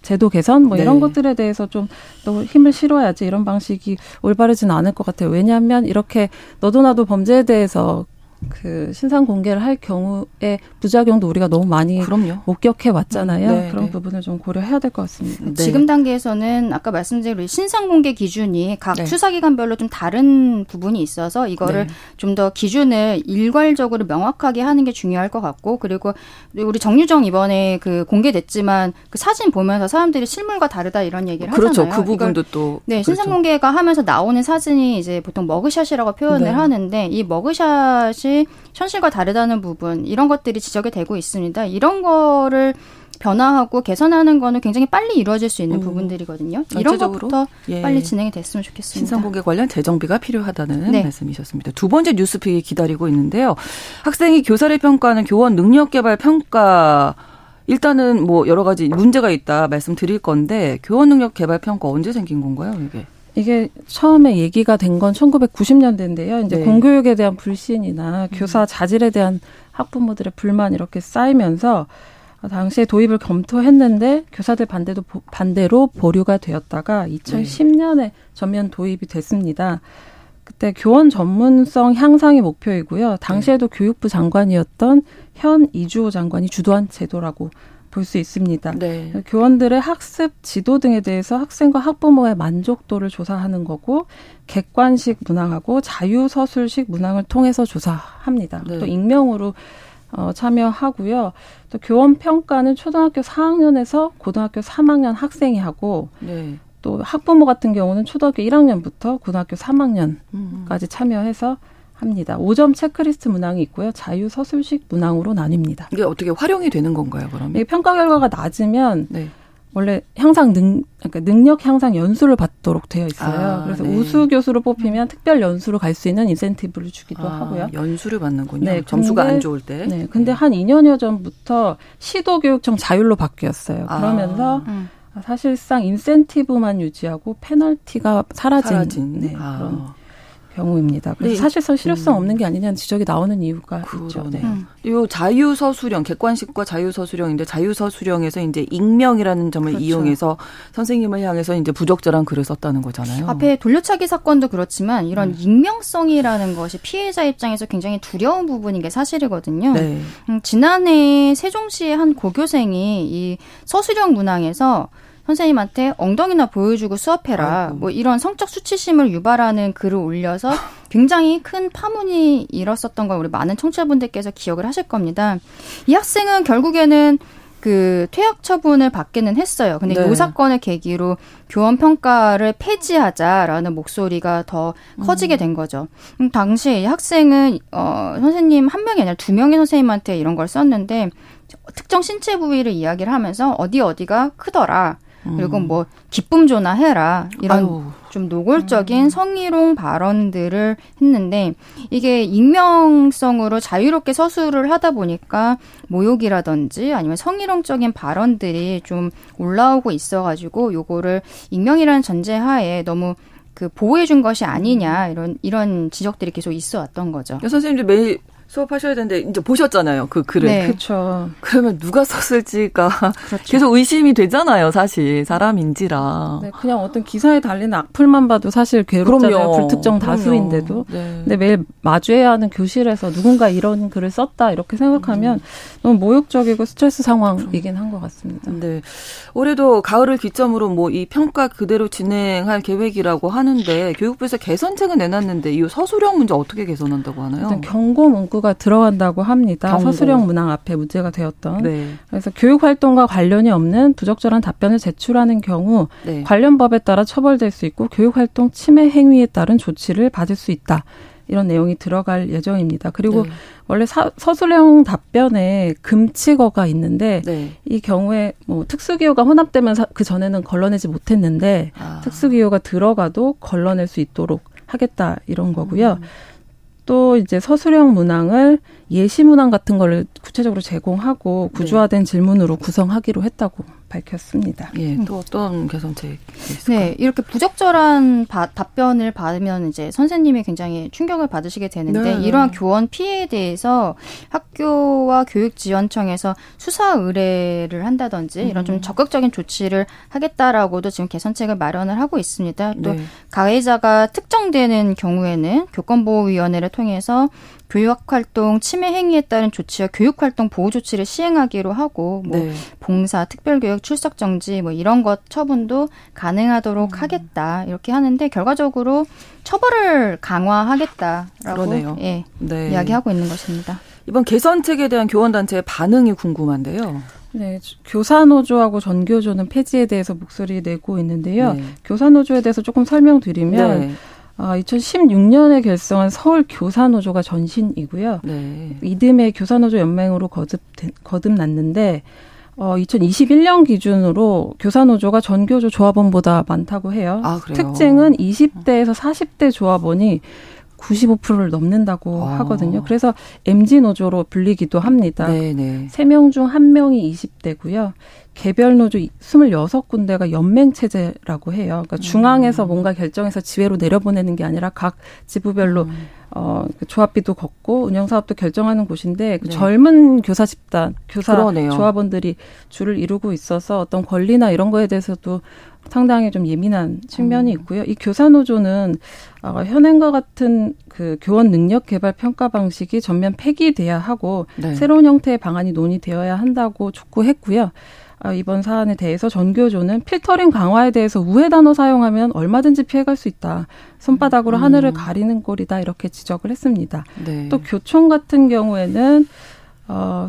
제도 개선, 뭐 이런 것들에 대해서 좀 또 힘을 실어야지, 이런 방식이 올바르지는 않을 것 같아요. 왜냐하면 이렇게 너도 나도 범죄에 대해서 그 신상 공개를 할 경우에 부작용도 우리가 너무 많이 그럼요. 목격해 왔잖아요. 네, 그런 네. 부분을 좀 고려해야 될 것 같습니다. 네. 지금 단계에서는 아까 말씀드린 대로 신상 공개 기준이 각 네. 수사기관별로 좀 다른 부분이 있어서 이거를 네. 좀 더 기준을 일괄적으로 명확하게 하는 게 중요할 것 같고, 그리고 우리 정유정 이번에 그 공개됐지만 그 사진 보면서 사람들이 실물과 다르다 이런 얘기를 하잖아요. 그렇죠. 그 부분도 또 네, 그렇죠. 신상 공개가 하면서 나오는 사진이 이제 보통 머그샷이라고 표현을 네. 하는데 이 머그샷이 현실과 다르다는 부분 이런 것들이 지적이 되고 있습니다. 이런 거를 변화하고 개선하는 거는 굉장히 빨리 이루어질 수 있는 부분들이거든요. 이런 것부터 예. 빨리 진행이 됐으면 좋겠습니다. 신상공개 관련 재정비가 필요하다는 네. 말씀이셨습니다. 두 번째 뉴스픽이 기다리고 있는데요. 학생이 교사를 평가하는 교원 능력개발 평가 일단은 뭐 여러 가지 문제가 있다 말씀드릴 건데 교원 능력개발 평가 언제 생긴 건가요? 이게 처음에 얘기가 된 건 1990년대인데요. 이제 네. 공교육에 대한 불신이나 교사 자질에 대한 학부모들의 불만 이렇게 쌓이면서 당시에 도입을 검토했는데 교사들 반대로 보류가 되었다가 2010년에 전면 도입이 됐습니다. 그때 교원 전문성 향상이 목표이고요. 당시에도 교육부 장관이었던 현 이주호 장관이 주도한 제도라고 볼 수 있습니다. 네. 교원들의 학습 지도 등에 대해서 학생과 학부모의 만족도를 조사하는 거고 객관식 문항하고 자유서술식 문항을 통해서 조사합니다. 네. 또 익명으로 참여하고요. 또 교원 평가는 초등학교 4학년에서 고등학교 3학년 학생이 하고 네. 또 학부모 같은 경우는 초등학교 1학년부터 고등학교 3학년까지 참여해서 합니다. 5점 체크리스트 문항이 있고요. 자유서술식 문항으로 나뉩니다. 이게 어떻게 활용이 되는 건가요, 그러면? 이 평가 결과가 낮으면 네. 원래 그러니까 능력 향상 연수를 받도록 되어 있어요. 그래서 네. 우수 교수로 뽑히면 특별 연수로 갈 수 있는 인센티브를 주기도 하고요. 연수를 받는군요. 네, 점수가 안 좋을 때. 네, 근데 한 2년여 전부터 시도교육청 자율로 바뀌었어요. 그러면서 사실상 인센티브만 유지하고 페널티가 사라진. 네, 그런. 경우입니다. 그래서 네. 사실상 실효성 없는 게 아니냐는 지적이 나오는 이유가 있죠. 네. 이 자유서술형, 객관식과 자유서술형인데 자유서술형에서 이제 익명이라는 점을 그렇죠. 이용해서 선생님을 향해서 이제 부적절한 글을 썼다는 거잖아요. 앞에 돌려차기 사건도 그렇지만 이런 익명성이라는 것이 피해자 입장에서 굉장히 두려운 부분인 게 사실이거든요. 네. 지난해 세종시의 한 고교생이 이 서술형 문항에서 선생님한테 엉덩이나 보여주고 수업해라. 뭐 이런 성적 수치심을 유발하는 글을 올려서 굉장히 큰 파문이 일었었던 걸 우리 많은 청취자분들께서 기억을 하실 겁니다. 이 학생은 결국에는 그 퇴학 처분을 받기는 했어요. 근데 네. 이 사건을 계기로 교원 평가를 폐지하자라는 목소리가 더 커지게 된 거죠. 당시 이 학생은 선생님 한 명이 아니라 두 명의 선생님한테 이런 걸 썼는데 특정 신체 부위를 이야기를 하면서 어디가 크더라. 그리고 뭐 기쁨조나 해라 이런 좀 노골적인 성희롱 발언들을 했는데 이게 익명성으로 자유롭게 서술을 하다 보니까 모욕이라든지 아니면 성희롱적인 발언들이 좀 올라오고 있어가지고 요거를 익명이라는 전제하에 너무 그 보호해준 것이 아니냐 이런 지적들이 계속 있어왔던 거죠. 선생님들 매일 수업하셔야 되는데 이제 보셨잖아요. 그 글을. 네. 그렇죠. 그러면 누가 썼을지가 그렇죠. 계속 의심이 되잖아요. 사실 사람인지라. 네, 그냥 어떤 기사에 달리는 악플만 봐도 사실 괴롭잖아요. 그럼요. 불특정 다수인데도. 네. 근데 매일 마주해야 하는 교실에서 누군가 이런 글을 썼다 이렇게 생각하면 너무 모욕적이고 스트레스 상황이긴 한 것 같습니다. 네. 올해도 가을을 기점으로 뭐 이 평가 그대로 진행할 계획이라고 하는데 교육부에서 개선책은 내놨는데 이 서술형 문제 어떻게 개선한다고 하나요? 일단 경고 문구가 들어간다고 합니다. 서술형 문항 앞에 문제가 되었던. 네. 그래서 교육활동과 관련이 없는 부적절한 답변을 제출하는 경우 네. 관련 법에 따라 처벌될 수 있고 교육활동 침해 행위에 따른 조치를 받을 수 있다. 이런 내용이 들어갈 예정입니다. 그리고 네. 원래 서술형 답변에 금칙어가 있는데 네. 이 경우에 뭐 특수기호가 혼합되면 그전에는 걸러내지 못했는데 특수기호가 들어가도 걸러낼 수 있도록 하겠다. 이런 거고요. 또 이제 서술형 문항을 예시 문항 같은 걸 구체적으로 제공하고 구조화된 네. 질문으로 구성하기로 했다고 밝혔습니다. 예, 또 어떤 개선책이 있을까요? 네, 이렇게 부적절한 답변을 받으면 이제 선생님이 굉장히 충격을 받으시게 되는데 네, 네. 이러한 교원 피해에 대해서 학교와 교육지원청에서 수사 의뢰를 한다든지 이런 좀 적극적인 조치를 하겠다라고도 지금 개선책을 마련을 하고 있습니다. 또 네. 가해자가 특정되는 경우에는 교권보호위원회를 통해서 교육활동 침해 행위에 따른 조치와 교육활동 보호 조치를 시행하기로 하고 봉사, 특별교육, 출석정지 이런 것 처분도 가능하도록 하겠다 이렇게 하는데 결과적으로 처벌을 강화하겠다라고 이야기하고 있는 것입니다. 이번 개선책에 대한 교원단체의 반응이 궁금한데요. 네, 교사노조하고 전교조는 폐지에 대해서 목소리 내고 있는데요. 교사노조에 대해서 조금 설명드리면 2016년에 결성한 서울 교사노조가 전신이고요. 이듬해 교사노조 연맹으로 거듭났는데 2021년 기준으로 교사노조가 전교조 조합원보다 많다고 해요. 아, 그래요? 특징은 20대에서 40대 조합원이 95%를 넘는다고 하거든요. 그래서 MZ노조로 불리기도 합니다. 3명 중 1명이 20대고요. 개별 노조 26군데가 연맹체제라고 해요. 그러니까 중앙에서 뭔가 결정해서 지회로 내려보내는 게 아니라 각 지부별로 조합비도 걷고 운영사업도 결정하는 곳인데 그 젊은 교사 집단, 교사 조합원들이 주를 이루고 있어서 어떤 권리나 이런 거에 대해서도 상당히 좀 예민한 측면이 있고요. 이 교사노조는 현행과 같은 그 교원 능력 개발 평가 방식이 전면 폐기돼야 하고 새로운 형태의 방안이 논의되어야 한다고 촉구했고요. 이번 사안에 대해서 전교조는 필터링 강화에 대해서 우회 단어 사용하면 얼마든지 피해갈 수 있다. 손바닥으로 하늘을 가리는 꼴이다. 이렇게 지적을 했습니다. 또 교총 같은 경우에는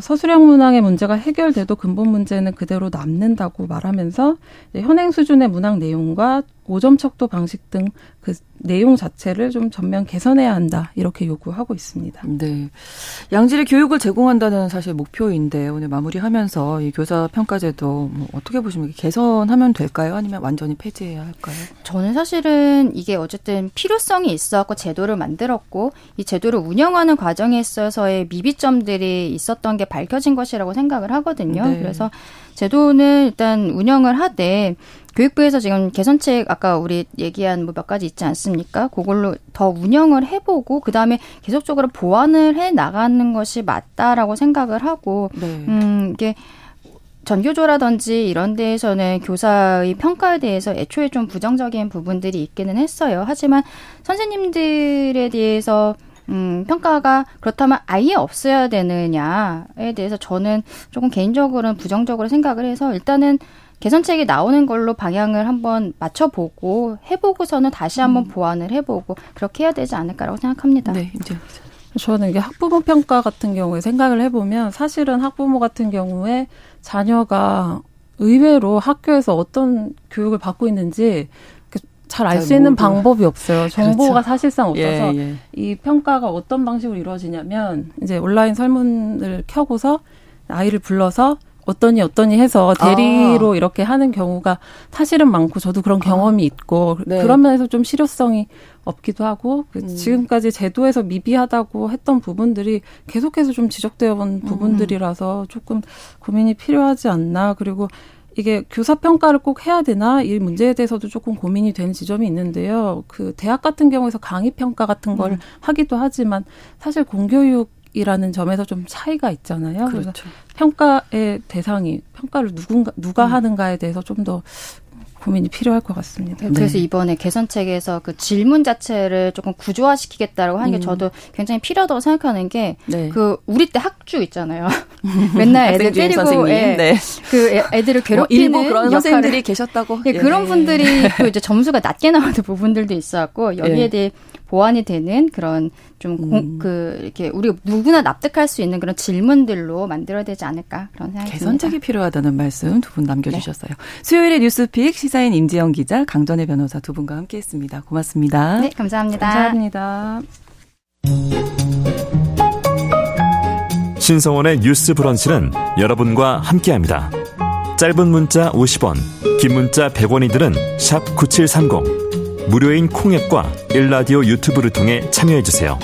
서술형 문항의 문제가 해결돼도 근본 문제는 그대로 남는다고 말하면서 현행 수준의 문항 내용과 오점 척도 방식 등 그 내용 자체를 좀 전면 개선해야 한다 이렇게 요구하고 있습니다. 네, 양질의 교육을 제공한다는 사실 목표인데 오늘 마무리하면서 이 교사 평가제도 뭐 어떻게 보시면 개선하면 될까요? 아니면 완전히 폐지해야 할까요? 저는 사실은 이게 어쨌든 필요성이 있어서 제도를 만들었고 이 제도를 운영하는 과정에 있어서의 미비점들이 있었던 게 밝혀진 것이라고 생각을 하거든요. 그래서 제도는 일단 운영을 하되 교육부에서 지금 개선책 아까 우리 얘기한 몇 가지 있지 않습니까? 그걸로 더 운영을 해보고 그다음에 계속적으로 보완을 해나가는 것이 맞다라고 생각을 하고 이게 전교조라든지 이런 데에서는 교사의 평가에 대해서 애초에 좀 부정적인 부분들이 있기는 했어요. 하지만 선생님들에 대해서 평가가 그렇다면 아예 없어야 되느냐에 대해서 저는 조금 개인적으로는 부정적으로 생각을 해서 일단은 개선책이 나오는 걸로 방향을 한번 맞춰보고 해보고서는 다시 한번 보완을 해보고 그렇게 해야 되지 않을까라고 생각합니다. 네, 이제 저는 이게 학부모 평가 같은 경우에 생각을 해보면 사실은 학부모 같은 경우에 자녀가 의외로 학교에서 어떤 교육을 받고 있는지 잘 알 수 있는 방법이 없어요. 정보가 사실상 없어서 이 평가가 어떤 방식으로 이루어지냐면 이제 온라인 설문을 켜고서 아이를 불러서 어떠니 해서 대리로 이렇게 하는 경우가 사실은 많고 저도 그런 경험이 있고 그런 면에서 좀 실효성이 없기도 하고 지금까지 제도에서 미비하다고 했던 부분들이 계속해서 좀 지적되어 온 부분들이라서 조금 고민이 필요하지 않나. 그리고 이게 교사평가를 꼭 해야 되나 이 문제에 대해서도 조금 고민이 되는 지점이 있는데요. 그 대학 같은 경우에서 강의평가 같은 걸 하기도 하지만 사실 공교육 이라는 점에서 좀 차이가 있잖아요. 그래서 평가의 대상이 평가를 누가 하는가에 대해서 좀 더 고민이 필요할 것 같습니다. 그래서 이번에 개선책에서 그 질문 자체를 조금 구조화시키겠다라고 하는 게 저도 굉장히 필요하다고 생각하는 게 그 우리 때 학주 있잖아요. 맨날 애들 때리고 그 애들을 괴롭히는 일부 그런 선생님들이 계셨다고. 그런 분들이 또 이제 점수가 낮게 나오는 부분들도 있어갖고 여기에 대해 보완이 되는 그런 좀 이렇게 우리 누구나 납득할 수 있는 그런 질문들로 만들어야 되지 않을까 그런 생각입니다. 개선책이 필요하다는 말씀 두 분 남겨주셨어요. 수요일에 뉴스픽 시사인 임지영 기자, 강전애 변호사 두 분과 함께했습니다. 고맙습니다. 네, 감사합니다. 감사합니다. 신성원의 뉴스 브런치는 여러분과 함께합니다. 짧은 문자 50원, 긴 문자 100원이들은 샵 9730. 무료인 콩앱과 일라디오 유튜브를 통해 참여해주세요.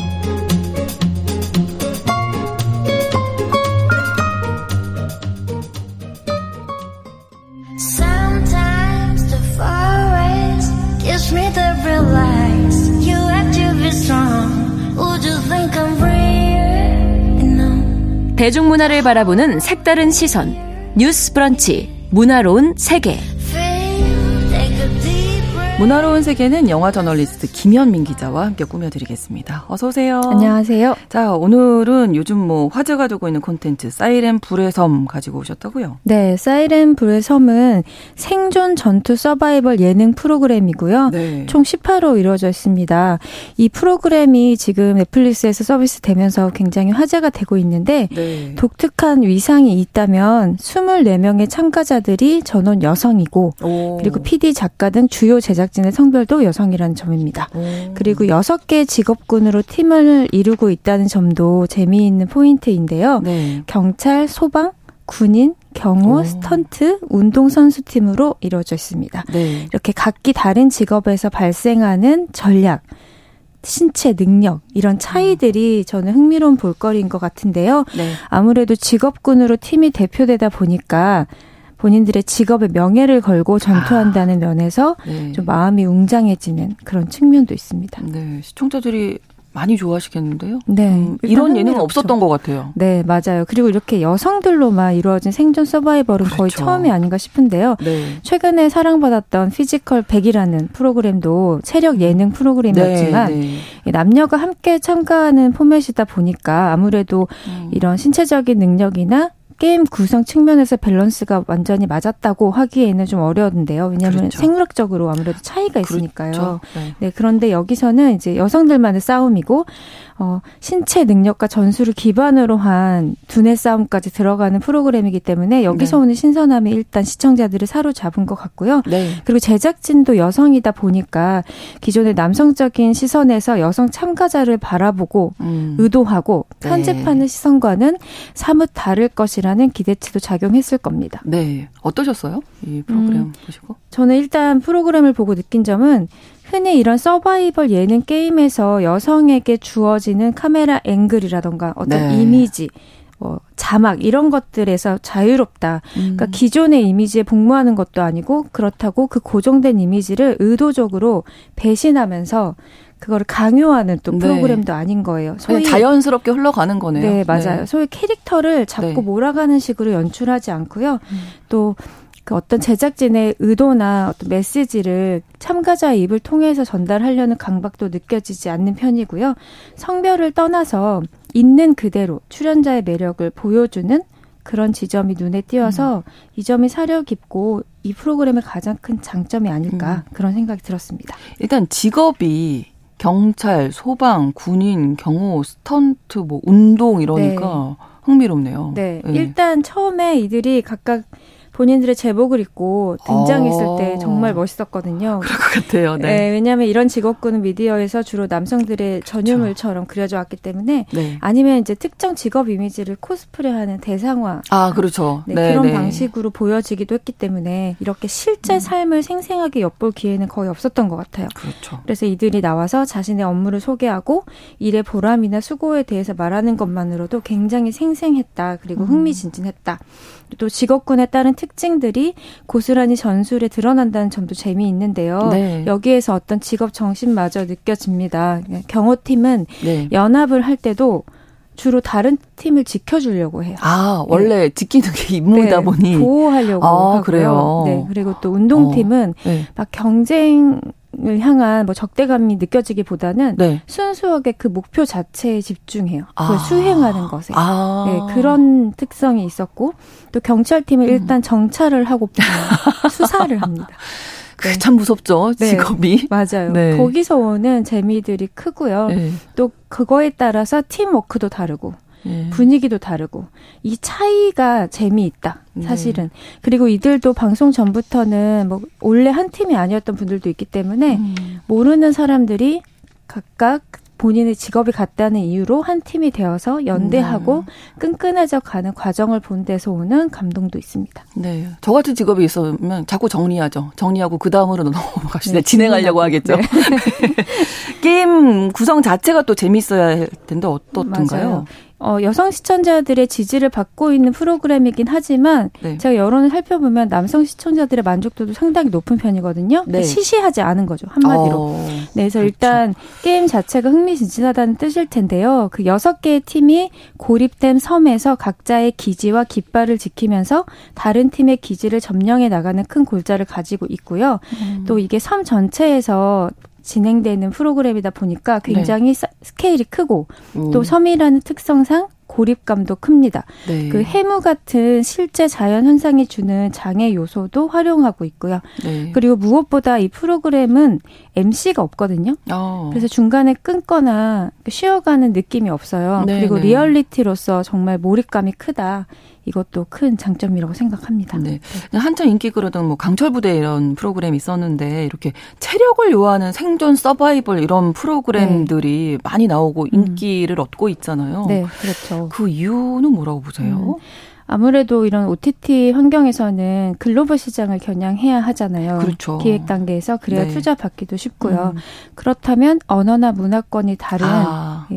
대중문화를 바라보는 색다른 시선 뉴스 브런치 문화로운 세계 문화로운 세계는 영화 저널리스트 김현민 기자와 함께 꾸며드리겠습니다. 어서 오세요. 안녕하세요. 자, 오늘은 요즘 뭐 화제가 되고 있는 콘텐츠 사이렌 불의 섬 가지고 오셨다고요? 네, 사이렌 불의 섬은 생존 전투 서바이벌 예능 프로그램이고요. 네. 총 18호 이루어져 있습니다. 이 프로그램이 지금 넷플릭스에서 서비스되면서 굉장히 화제가 되고 있는데 네. 독특한 위상이 있다면 24명의 참가자들이 전원 여성이고 오. 그리고 PD, 작가 등 주요 제작 진의 성별도 여성이라는 점입니다. 그리고 6개 직업군으로 팀을 이루고 있다는 점도 재미있는 포인트인데요. 네. 경찰, 소방, 군인, 경호, 스턴트, 운동선수팀으로 이루어져 있습니다. 네. 이렇게 각기 다른 직업에서 발생하는 전략, 신체 능력 이런 차이들이 저는 흥미로운 볼거리인 것 같은데요. 네. 아무래도 직업군으로 팀이 대표되다 보니까 본인들의 직업의 명예를 걸고 전투한다는 면에서 네. 좀 마음이 웅장해지는 그런 측면도 있습니다. 네, 시청자들이 많이 좋아하시겠는데요? 네. 이런 예능은 없었던 것 같아요. 네, 맞아요. 그리고 이렇게 여성들로만 이루어진 생존 서바이벌은 그렇죠. 거의 처음이 아닌가 싶은데요. 네. 최근에 사랑받았던 피지컬 100이라는 프로그램도 체력 예능 프로그램이었지만 네, 네. 남녀가 함께 참가하는 포맷이다 보니까 아무래도 이런 신체적인 능력이나 게임 구성 측면에서 밸런스가 완전히 맞았다고 하기에는 좀 어려운데요. 왜냐하면 그렇죠. 생물학적으로 아무래도 차이가 있으니까요. 그렇죠. 네. 네, 그런데 여기서는 이제 여성들만의 싸움이고 신체 능력과 전술을 기반으로 한 두뇌 싸움까지 들어가는 프로그램이기 때문에 여기서 네. 오는 신선함이 일단 시청자들을 사로잡은 것 같고요. 네. 그리고 제작진도 여성이다 보니까 기존의 남성적인 시선에서 여성 참가자를 바라보고 의도하고 편집하는 네. 시선과는 사뭇 다를 것이라 는 기대치도 작용했을 겁니다. 네. 어떠셨어요? 이 프로그램 보시고? 저는 일단 프로그램을 보고 느낀 점은 흔히 이런 서바이벌 예능 게임에서 여성에게 주어지는 카메라 앵글이라던가 어떤 네. 이미지, 자막 이런 것들에서 자유롭다. 그러니까 기존의 이미지에 복무하는 것도 아니고 그렇다고 그 고정된 이미지를 의도적으로 배신하면서 그거를 강요하는 또 프로그램도 네. 아닌 거예요. 소위 자연스럽게 흘러가는 거네요. 네, 맞아요. 네. 소위 캐릭터를 자꾸 네. 몰아가는 식으로 연출하지 않고요. 또 그 어떤 제작진의 의도나 어떤 메시지를 참가자의 입을 통해서 전달하려는 강박도 느껴지지 않는 편이고요. 성별을 떠나서 있는 그대로 출연자의 매력을 보여주는 그런 지점이 눈에 띄어서 이 점이 사려 깊고 이 프로그램의 가장 큰 장점이 아닐까 그런 생각이 들었습니다. 일단 직업이 경찰, 소방, 군인, 경호, 스턴트, 뭐 운동 이러니까 네. 흥미롭네요. 네. 네, 일단 처음에 이들이 각각 본인들의 제복을 입고 등장했을 때 정말 멋있었거든요. 그럴 것 같아요. 네. 네, 왜냐하면 이런 직업군은 미디어에서 주로 남성들의 그렇죠. 전유물처럼 그려져 왔기 때문에 네. 아니면 이제 특정 직업 이미지를 코스프레하는 대상화 그렇죠. 네, 네, 그런 네. 방식으로 보여지기도 했기 때문에 이렇게 실제 삶을 생생하게 엿볼 기회는 거의 없었던 것 같아요. 그렇죠. 그래서 이들이 나와서 자신의 업무를 소개하고 일의 보람이나 수고에 대해서 말하는 것만으로도 굉장히 생생했다. 그리고 흥미진진했다. 또 직업군에 따른 특징들이 고스란히 전술에 드러난다는 점도 재미있는데요. 네. 여기에서 어떤 직업 정신마저 느껴집니다. 경호팀은 네. 연합을 할 때도 주로 다른 팀을 지켜주려고 해요. 원래 지키는 게 임무다 네, 보니. 보호하려고 하고요. 그래요? 네, 그리고 또 운동팀은 네. 막 경쟁 을 향한 적대감이 느껴지기보다는 네. 순수하게 그 목표 자체에 집중해요. 그걸 수행하는 것에. 네, 그런 특성이 있었고 또 경찰팀은 일단 정찰을 하고 수사를 합니다. 그게 참 무섭죠, 직업이. 네, 맞아요. 네. 거기서 오는 재미들이 크고요. 네. 또 그거에 따라서 팀워크도 다르고 네. 분위기도 다르고 이 차이가 재미있다. 사실은. 그리고 이들도 방송 전부터는 원래 한 팀이 아니었던 분들도 있기 때문에 모르는 사람들이 각각 본인의 직업이 같다는 이유로 한 팀이 되어서 연대하고 끈끈해져 가는 과정을 본 데서 오는 감동도 있습니다. 네. 저 같은 직업이 있으면 자꾸 정리하죠. 정리하고 그 다음으로 넘어갑시다. 네, 진행하려고 하겠죠. 네. 게임 구성 자체가 또 재미있어야 할 텐데 어떻던가요? 맞아요. 여성 시청자들의 지지를 받고 있는 프로그램이긴 하지만 네. 제가 여론을 살펴보면 남성 시청자들의 만족도도 상당히 높은 편이거든요. 네. 그러니까 시시하지 않은 거죠. 한마디로. 네, 그래서 그렇죠. 일단 게임 자체가 흥미진진하다는 뜻일 텐데요. 그 6개의 팀이 고립된 섬에서 각자의 기지와 깃발을 지키면서 다른 팀의 기지를 점령해 나가는 큰 골자를 가지고 있고요. 또 이게 섬 전체에서 진행되는 프로그램이다 보니까 굉장히 네. 스케일이 크고 또 섬이라는 특성상 고립감도 큽니다. 네. 그 해무 같은 실제 자연 현상이 주는 장애 요소도 활용하고 있고요. 네. 그리고 무엇보다 이 프로그램은 MC가 없거든요. 그래서 중간에 끊거나 쉬어가는 느낌이 없어요. 네, 그리고 네. 리얼리티로서 정말 몰입감이 크다. 이것도 큰 장점이라고 생각합니다. 네. 한참 인기 끌었던 뭐 강철부대 이런 프로그램이 있었는데 이렇게 체력을 요하는 생존 서바이벌 이런 프로그램들이 네. 많이 나오고 인기를 얻고 있잖아요. 네, 그렇죠. 그 이유는 뭐라고 보세요? 아무래도 이런 OTT 환경에서는 글로벌 시장을 겨냥해야 하잖아요. 그렇죠. 기획 단계에서 그래야 네. 투자 받기도 쉽고요. 그렇다면 언어나 문화권이 다른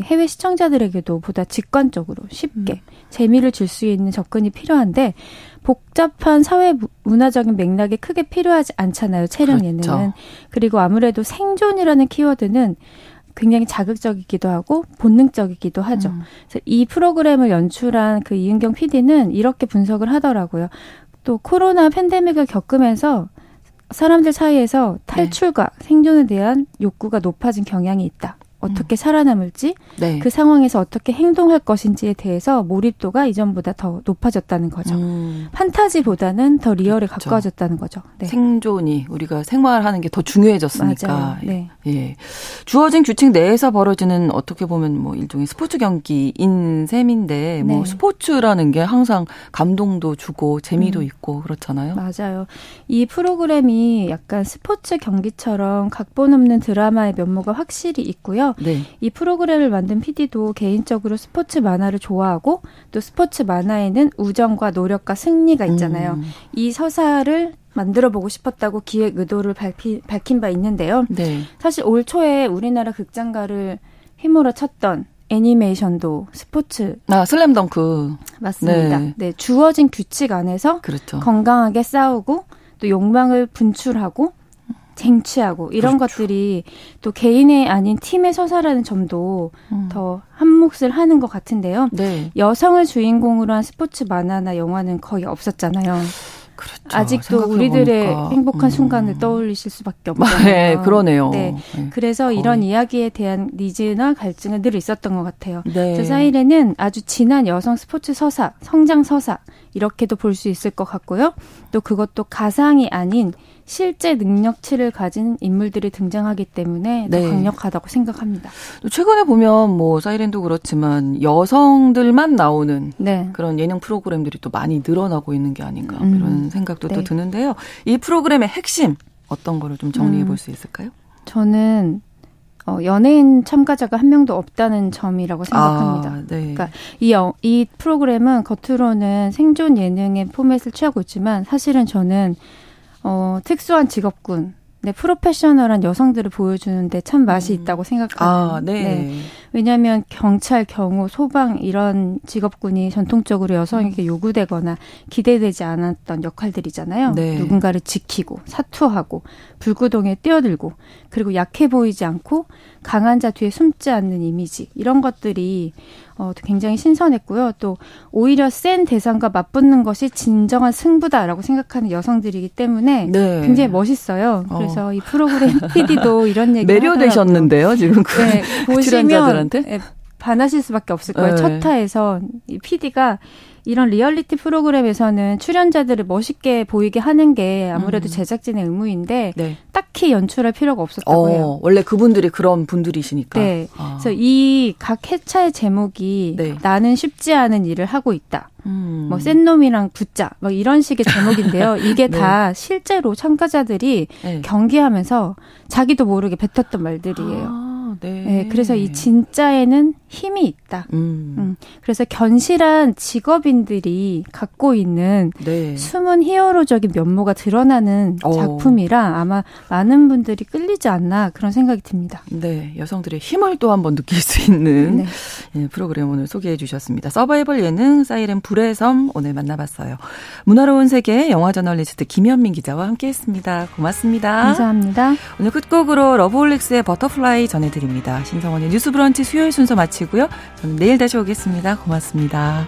해외 시청자들에게도 보다 직관적으로 쉽게 재미를 줄 수 있는 접근이 필요한데 복잡한 사회 문화적인 맥락이 크게 필요하지 않잖아요. 체력 그렇죠. 예능은. 그리고 아무래도 생존이라는 키워드는 굉장히 자극적이기도 하고 본능적이기도 하죠. 그래서 이 프로그램을 연출한 그 이은경 PD는 이렇게 분석을 하더라고요. 또 코로나 팬데믹을 겪으면서 사람들 사이에서 탈출과 네. 생존에 대한 욕구가 높아진 경향이 있다. 어떻게 살아남을지, 네. 그 상황에서 어떻게 행동할 것인지에 대해서 몰입도가 이전보다 더 높아졌다는 거죠. 판타지보다는 더 리얼에 그렇죠. 가까워졌다는 거죠. 네. 생존이 우리가 생활하는 게 더 중요해졌으니까. 네. 예. 주어진 규칙 내에서 벌어지는 어떻게 보면 뭐 일종의 스포츠 경기인 셈인데 뭐 네. 스포츠라는 게 항상 감동도 주고 재미도 있고 그렇잖아요. 맞아요. 이 프로그램이 약간 스포츠 경기처럼 각본 없는 드라마의 면모가 확실히 있고요. 네. 이 프로그램을 만든 PD도 개인적으로 스포츠 만화를 좋아하고 또 스포츠 만화에는 우정과 노력과 승리가 있잖아요. 이 서사를 만들어보고 싶었다고 기획 의도를 밝힌 바 있는데요. 네. 사실 올 초에 우리나라 극장가를 휘몰아쳤던 애니메이션도 스포츠. 슬램덩크. 맞습니다. 네. 네, 주어진 규칙 안에서 그렇죠. 건강하게 싸우고 또 욕망을 분출하고 쟁취하고 이런 그렇죠. 것들이 또 개인의 아닌 팀의 서사라는 점도 더 한몫을 하는 것 같은데요. 네. 여성을 주인공으로 한 스포츠 만화나 영화는 거의 없었잖아요. 그렇죠. 아직도 우리들의 보니까. 행복한 순간을 떠올리실 수밖에 없잖아요. 네, 그러네요. 네. 네. 그래서 거의. 이런 이야기에 대한 니즈나 갈증은 늘 있었던 것 같아요. 네. 저 사이렌은 아주 진한 여성 스포츠 서사, 성장 서사 이렇게도 볼 수 있을 것 같고요. 또 그것도 가상이 아닌 실제 능력치를 가진 인물들이 등장하기 때문에 네. 더 강력하다고 생각합니다. 최근에 보면 뭐 사이렌도 그렇지만 여성들만 나오는 네. 그런 예능 프로그램들이 또 많이 늘어나고 있는 게 아닌가 이런 생각도 네. 또 드는데요. 이 프로그램의 핵심 어떤 거를 좀 정리해 볼 수 있을까요? 저는 연예인 참가자가 한 명도 없다는 점이라고 생각합니다. 네. 그러니까 이 프로그램은 겉으로는 생존 예능의 포맷을 취하고 있지만 사실은 저는 특수한 직업군, 네, 프로페셔널한 여성들을 보여주는데 참 맛이 있다고 생각합니다. 네. 네. 왜냐하면 경찰, 경호, 소방 이런 직업군이 전통적으로 여성에게 요구되거나 기대되지 않았던 역할들이잖아요. 네. 누군가를 지키고 사투하고 불구덩이에 뛰어들고 그리고 약해 보이지 않고 강한 자 뒤에 숨지 않는 이미지 이런 것들이 굉장히 신선했고요. 또 오히려 센 대상과 맞붙는 것이 진정한 승부다라고 생각하는 여성들이기 때문에 네. 굉장히 멋있어요. 그래서 이 프로그램 PD도 이런 얘기를 매료되셨는데요. 하더라고요. 지금 그 네, 출연자들한테. 네, 반하실 수밖에 없을 거예요. 네. 첫 화에서 이 PD가 이런 리얼리티 프로그램에서는 출연자들을 멋있게 보이게 하는 게 아무래도 제작진의 의무인데 네. 딱히 연출할 필요가 없었다고 해요. 원래 그분들이 그런 분들이시니까. 네. 그래서 이 각 회차의 제목이 네. 나는 쉽지 않은 일을 하고 있다. 뭐 센 놈이랑 붙자. 막 이런 식의 제목인데요. 이게 네. 다 실제로 참가자들이 네. 경기하면서 자기도 모르게 뱉었던 말들이에요. 네. 네, 그래서 이 진짜에는 힘이 있다. 그래서 견실한 직업인들이 갖고 있는 네. 숨은 히어로적인 면모가 드러나는 작품이라 아마 많은 분들이 끌리지 않나 그런 생각이 듭니다. 네, 여성들의 힘을 또 한번 느낄 수 있는 네. 예, 프로그램 오늘 소개해 주셨습니다. 서바이벌 예능 사이렌 불의 섬 오늘 만나봤어요. 문화로운 세계 영화 저널리스트 김현민 기자와 함께했습니다. 고맙습니다. 감사합니다. 오늘 끝곡으로 러브홀릭스의 버터플라이 전해드립니다. 신성원의 뉴스 브런치 수요일 순서 마치고요. 저는 내일 다시 오겠습니다. 고맙습니다.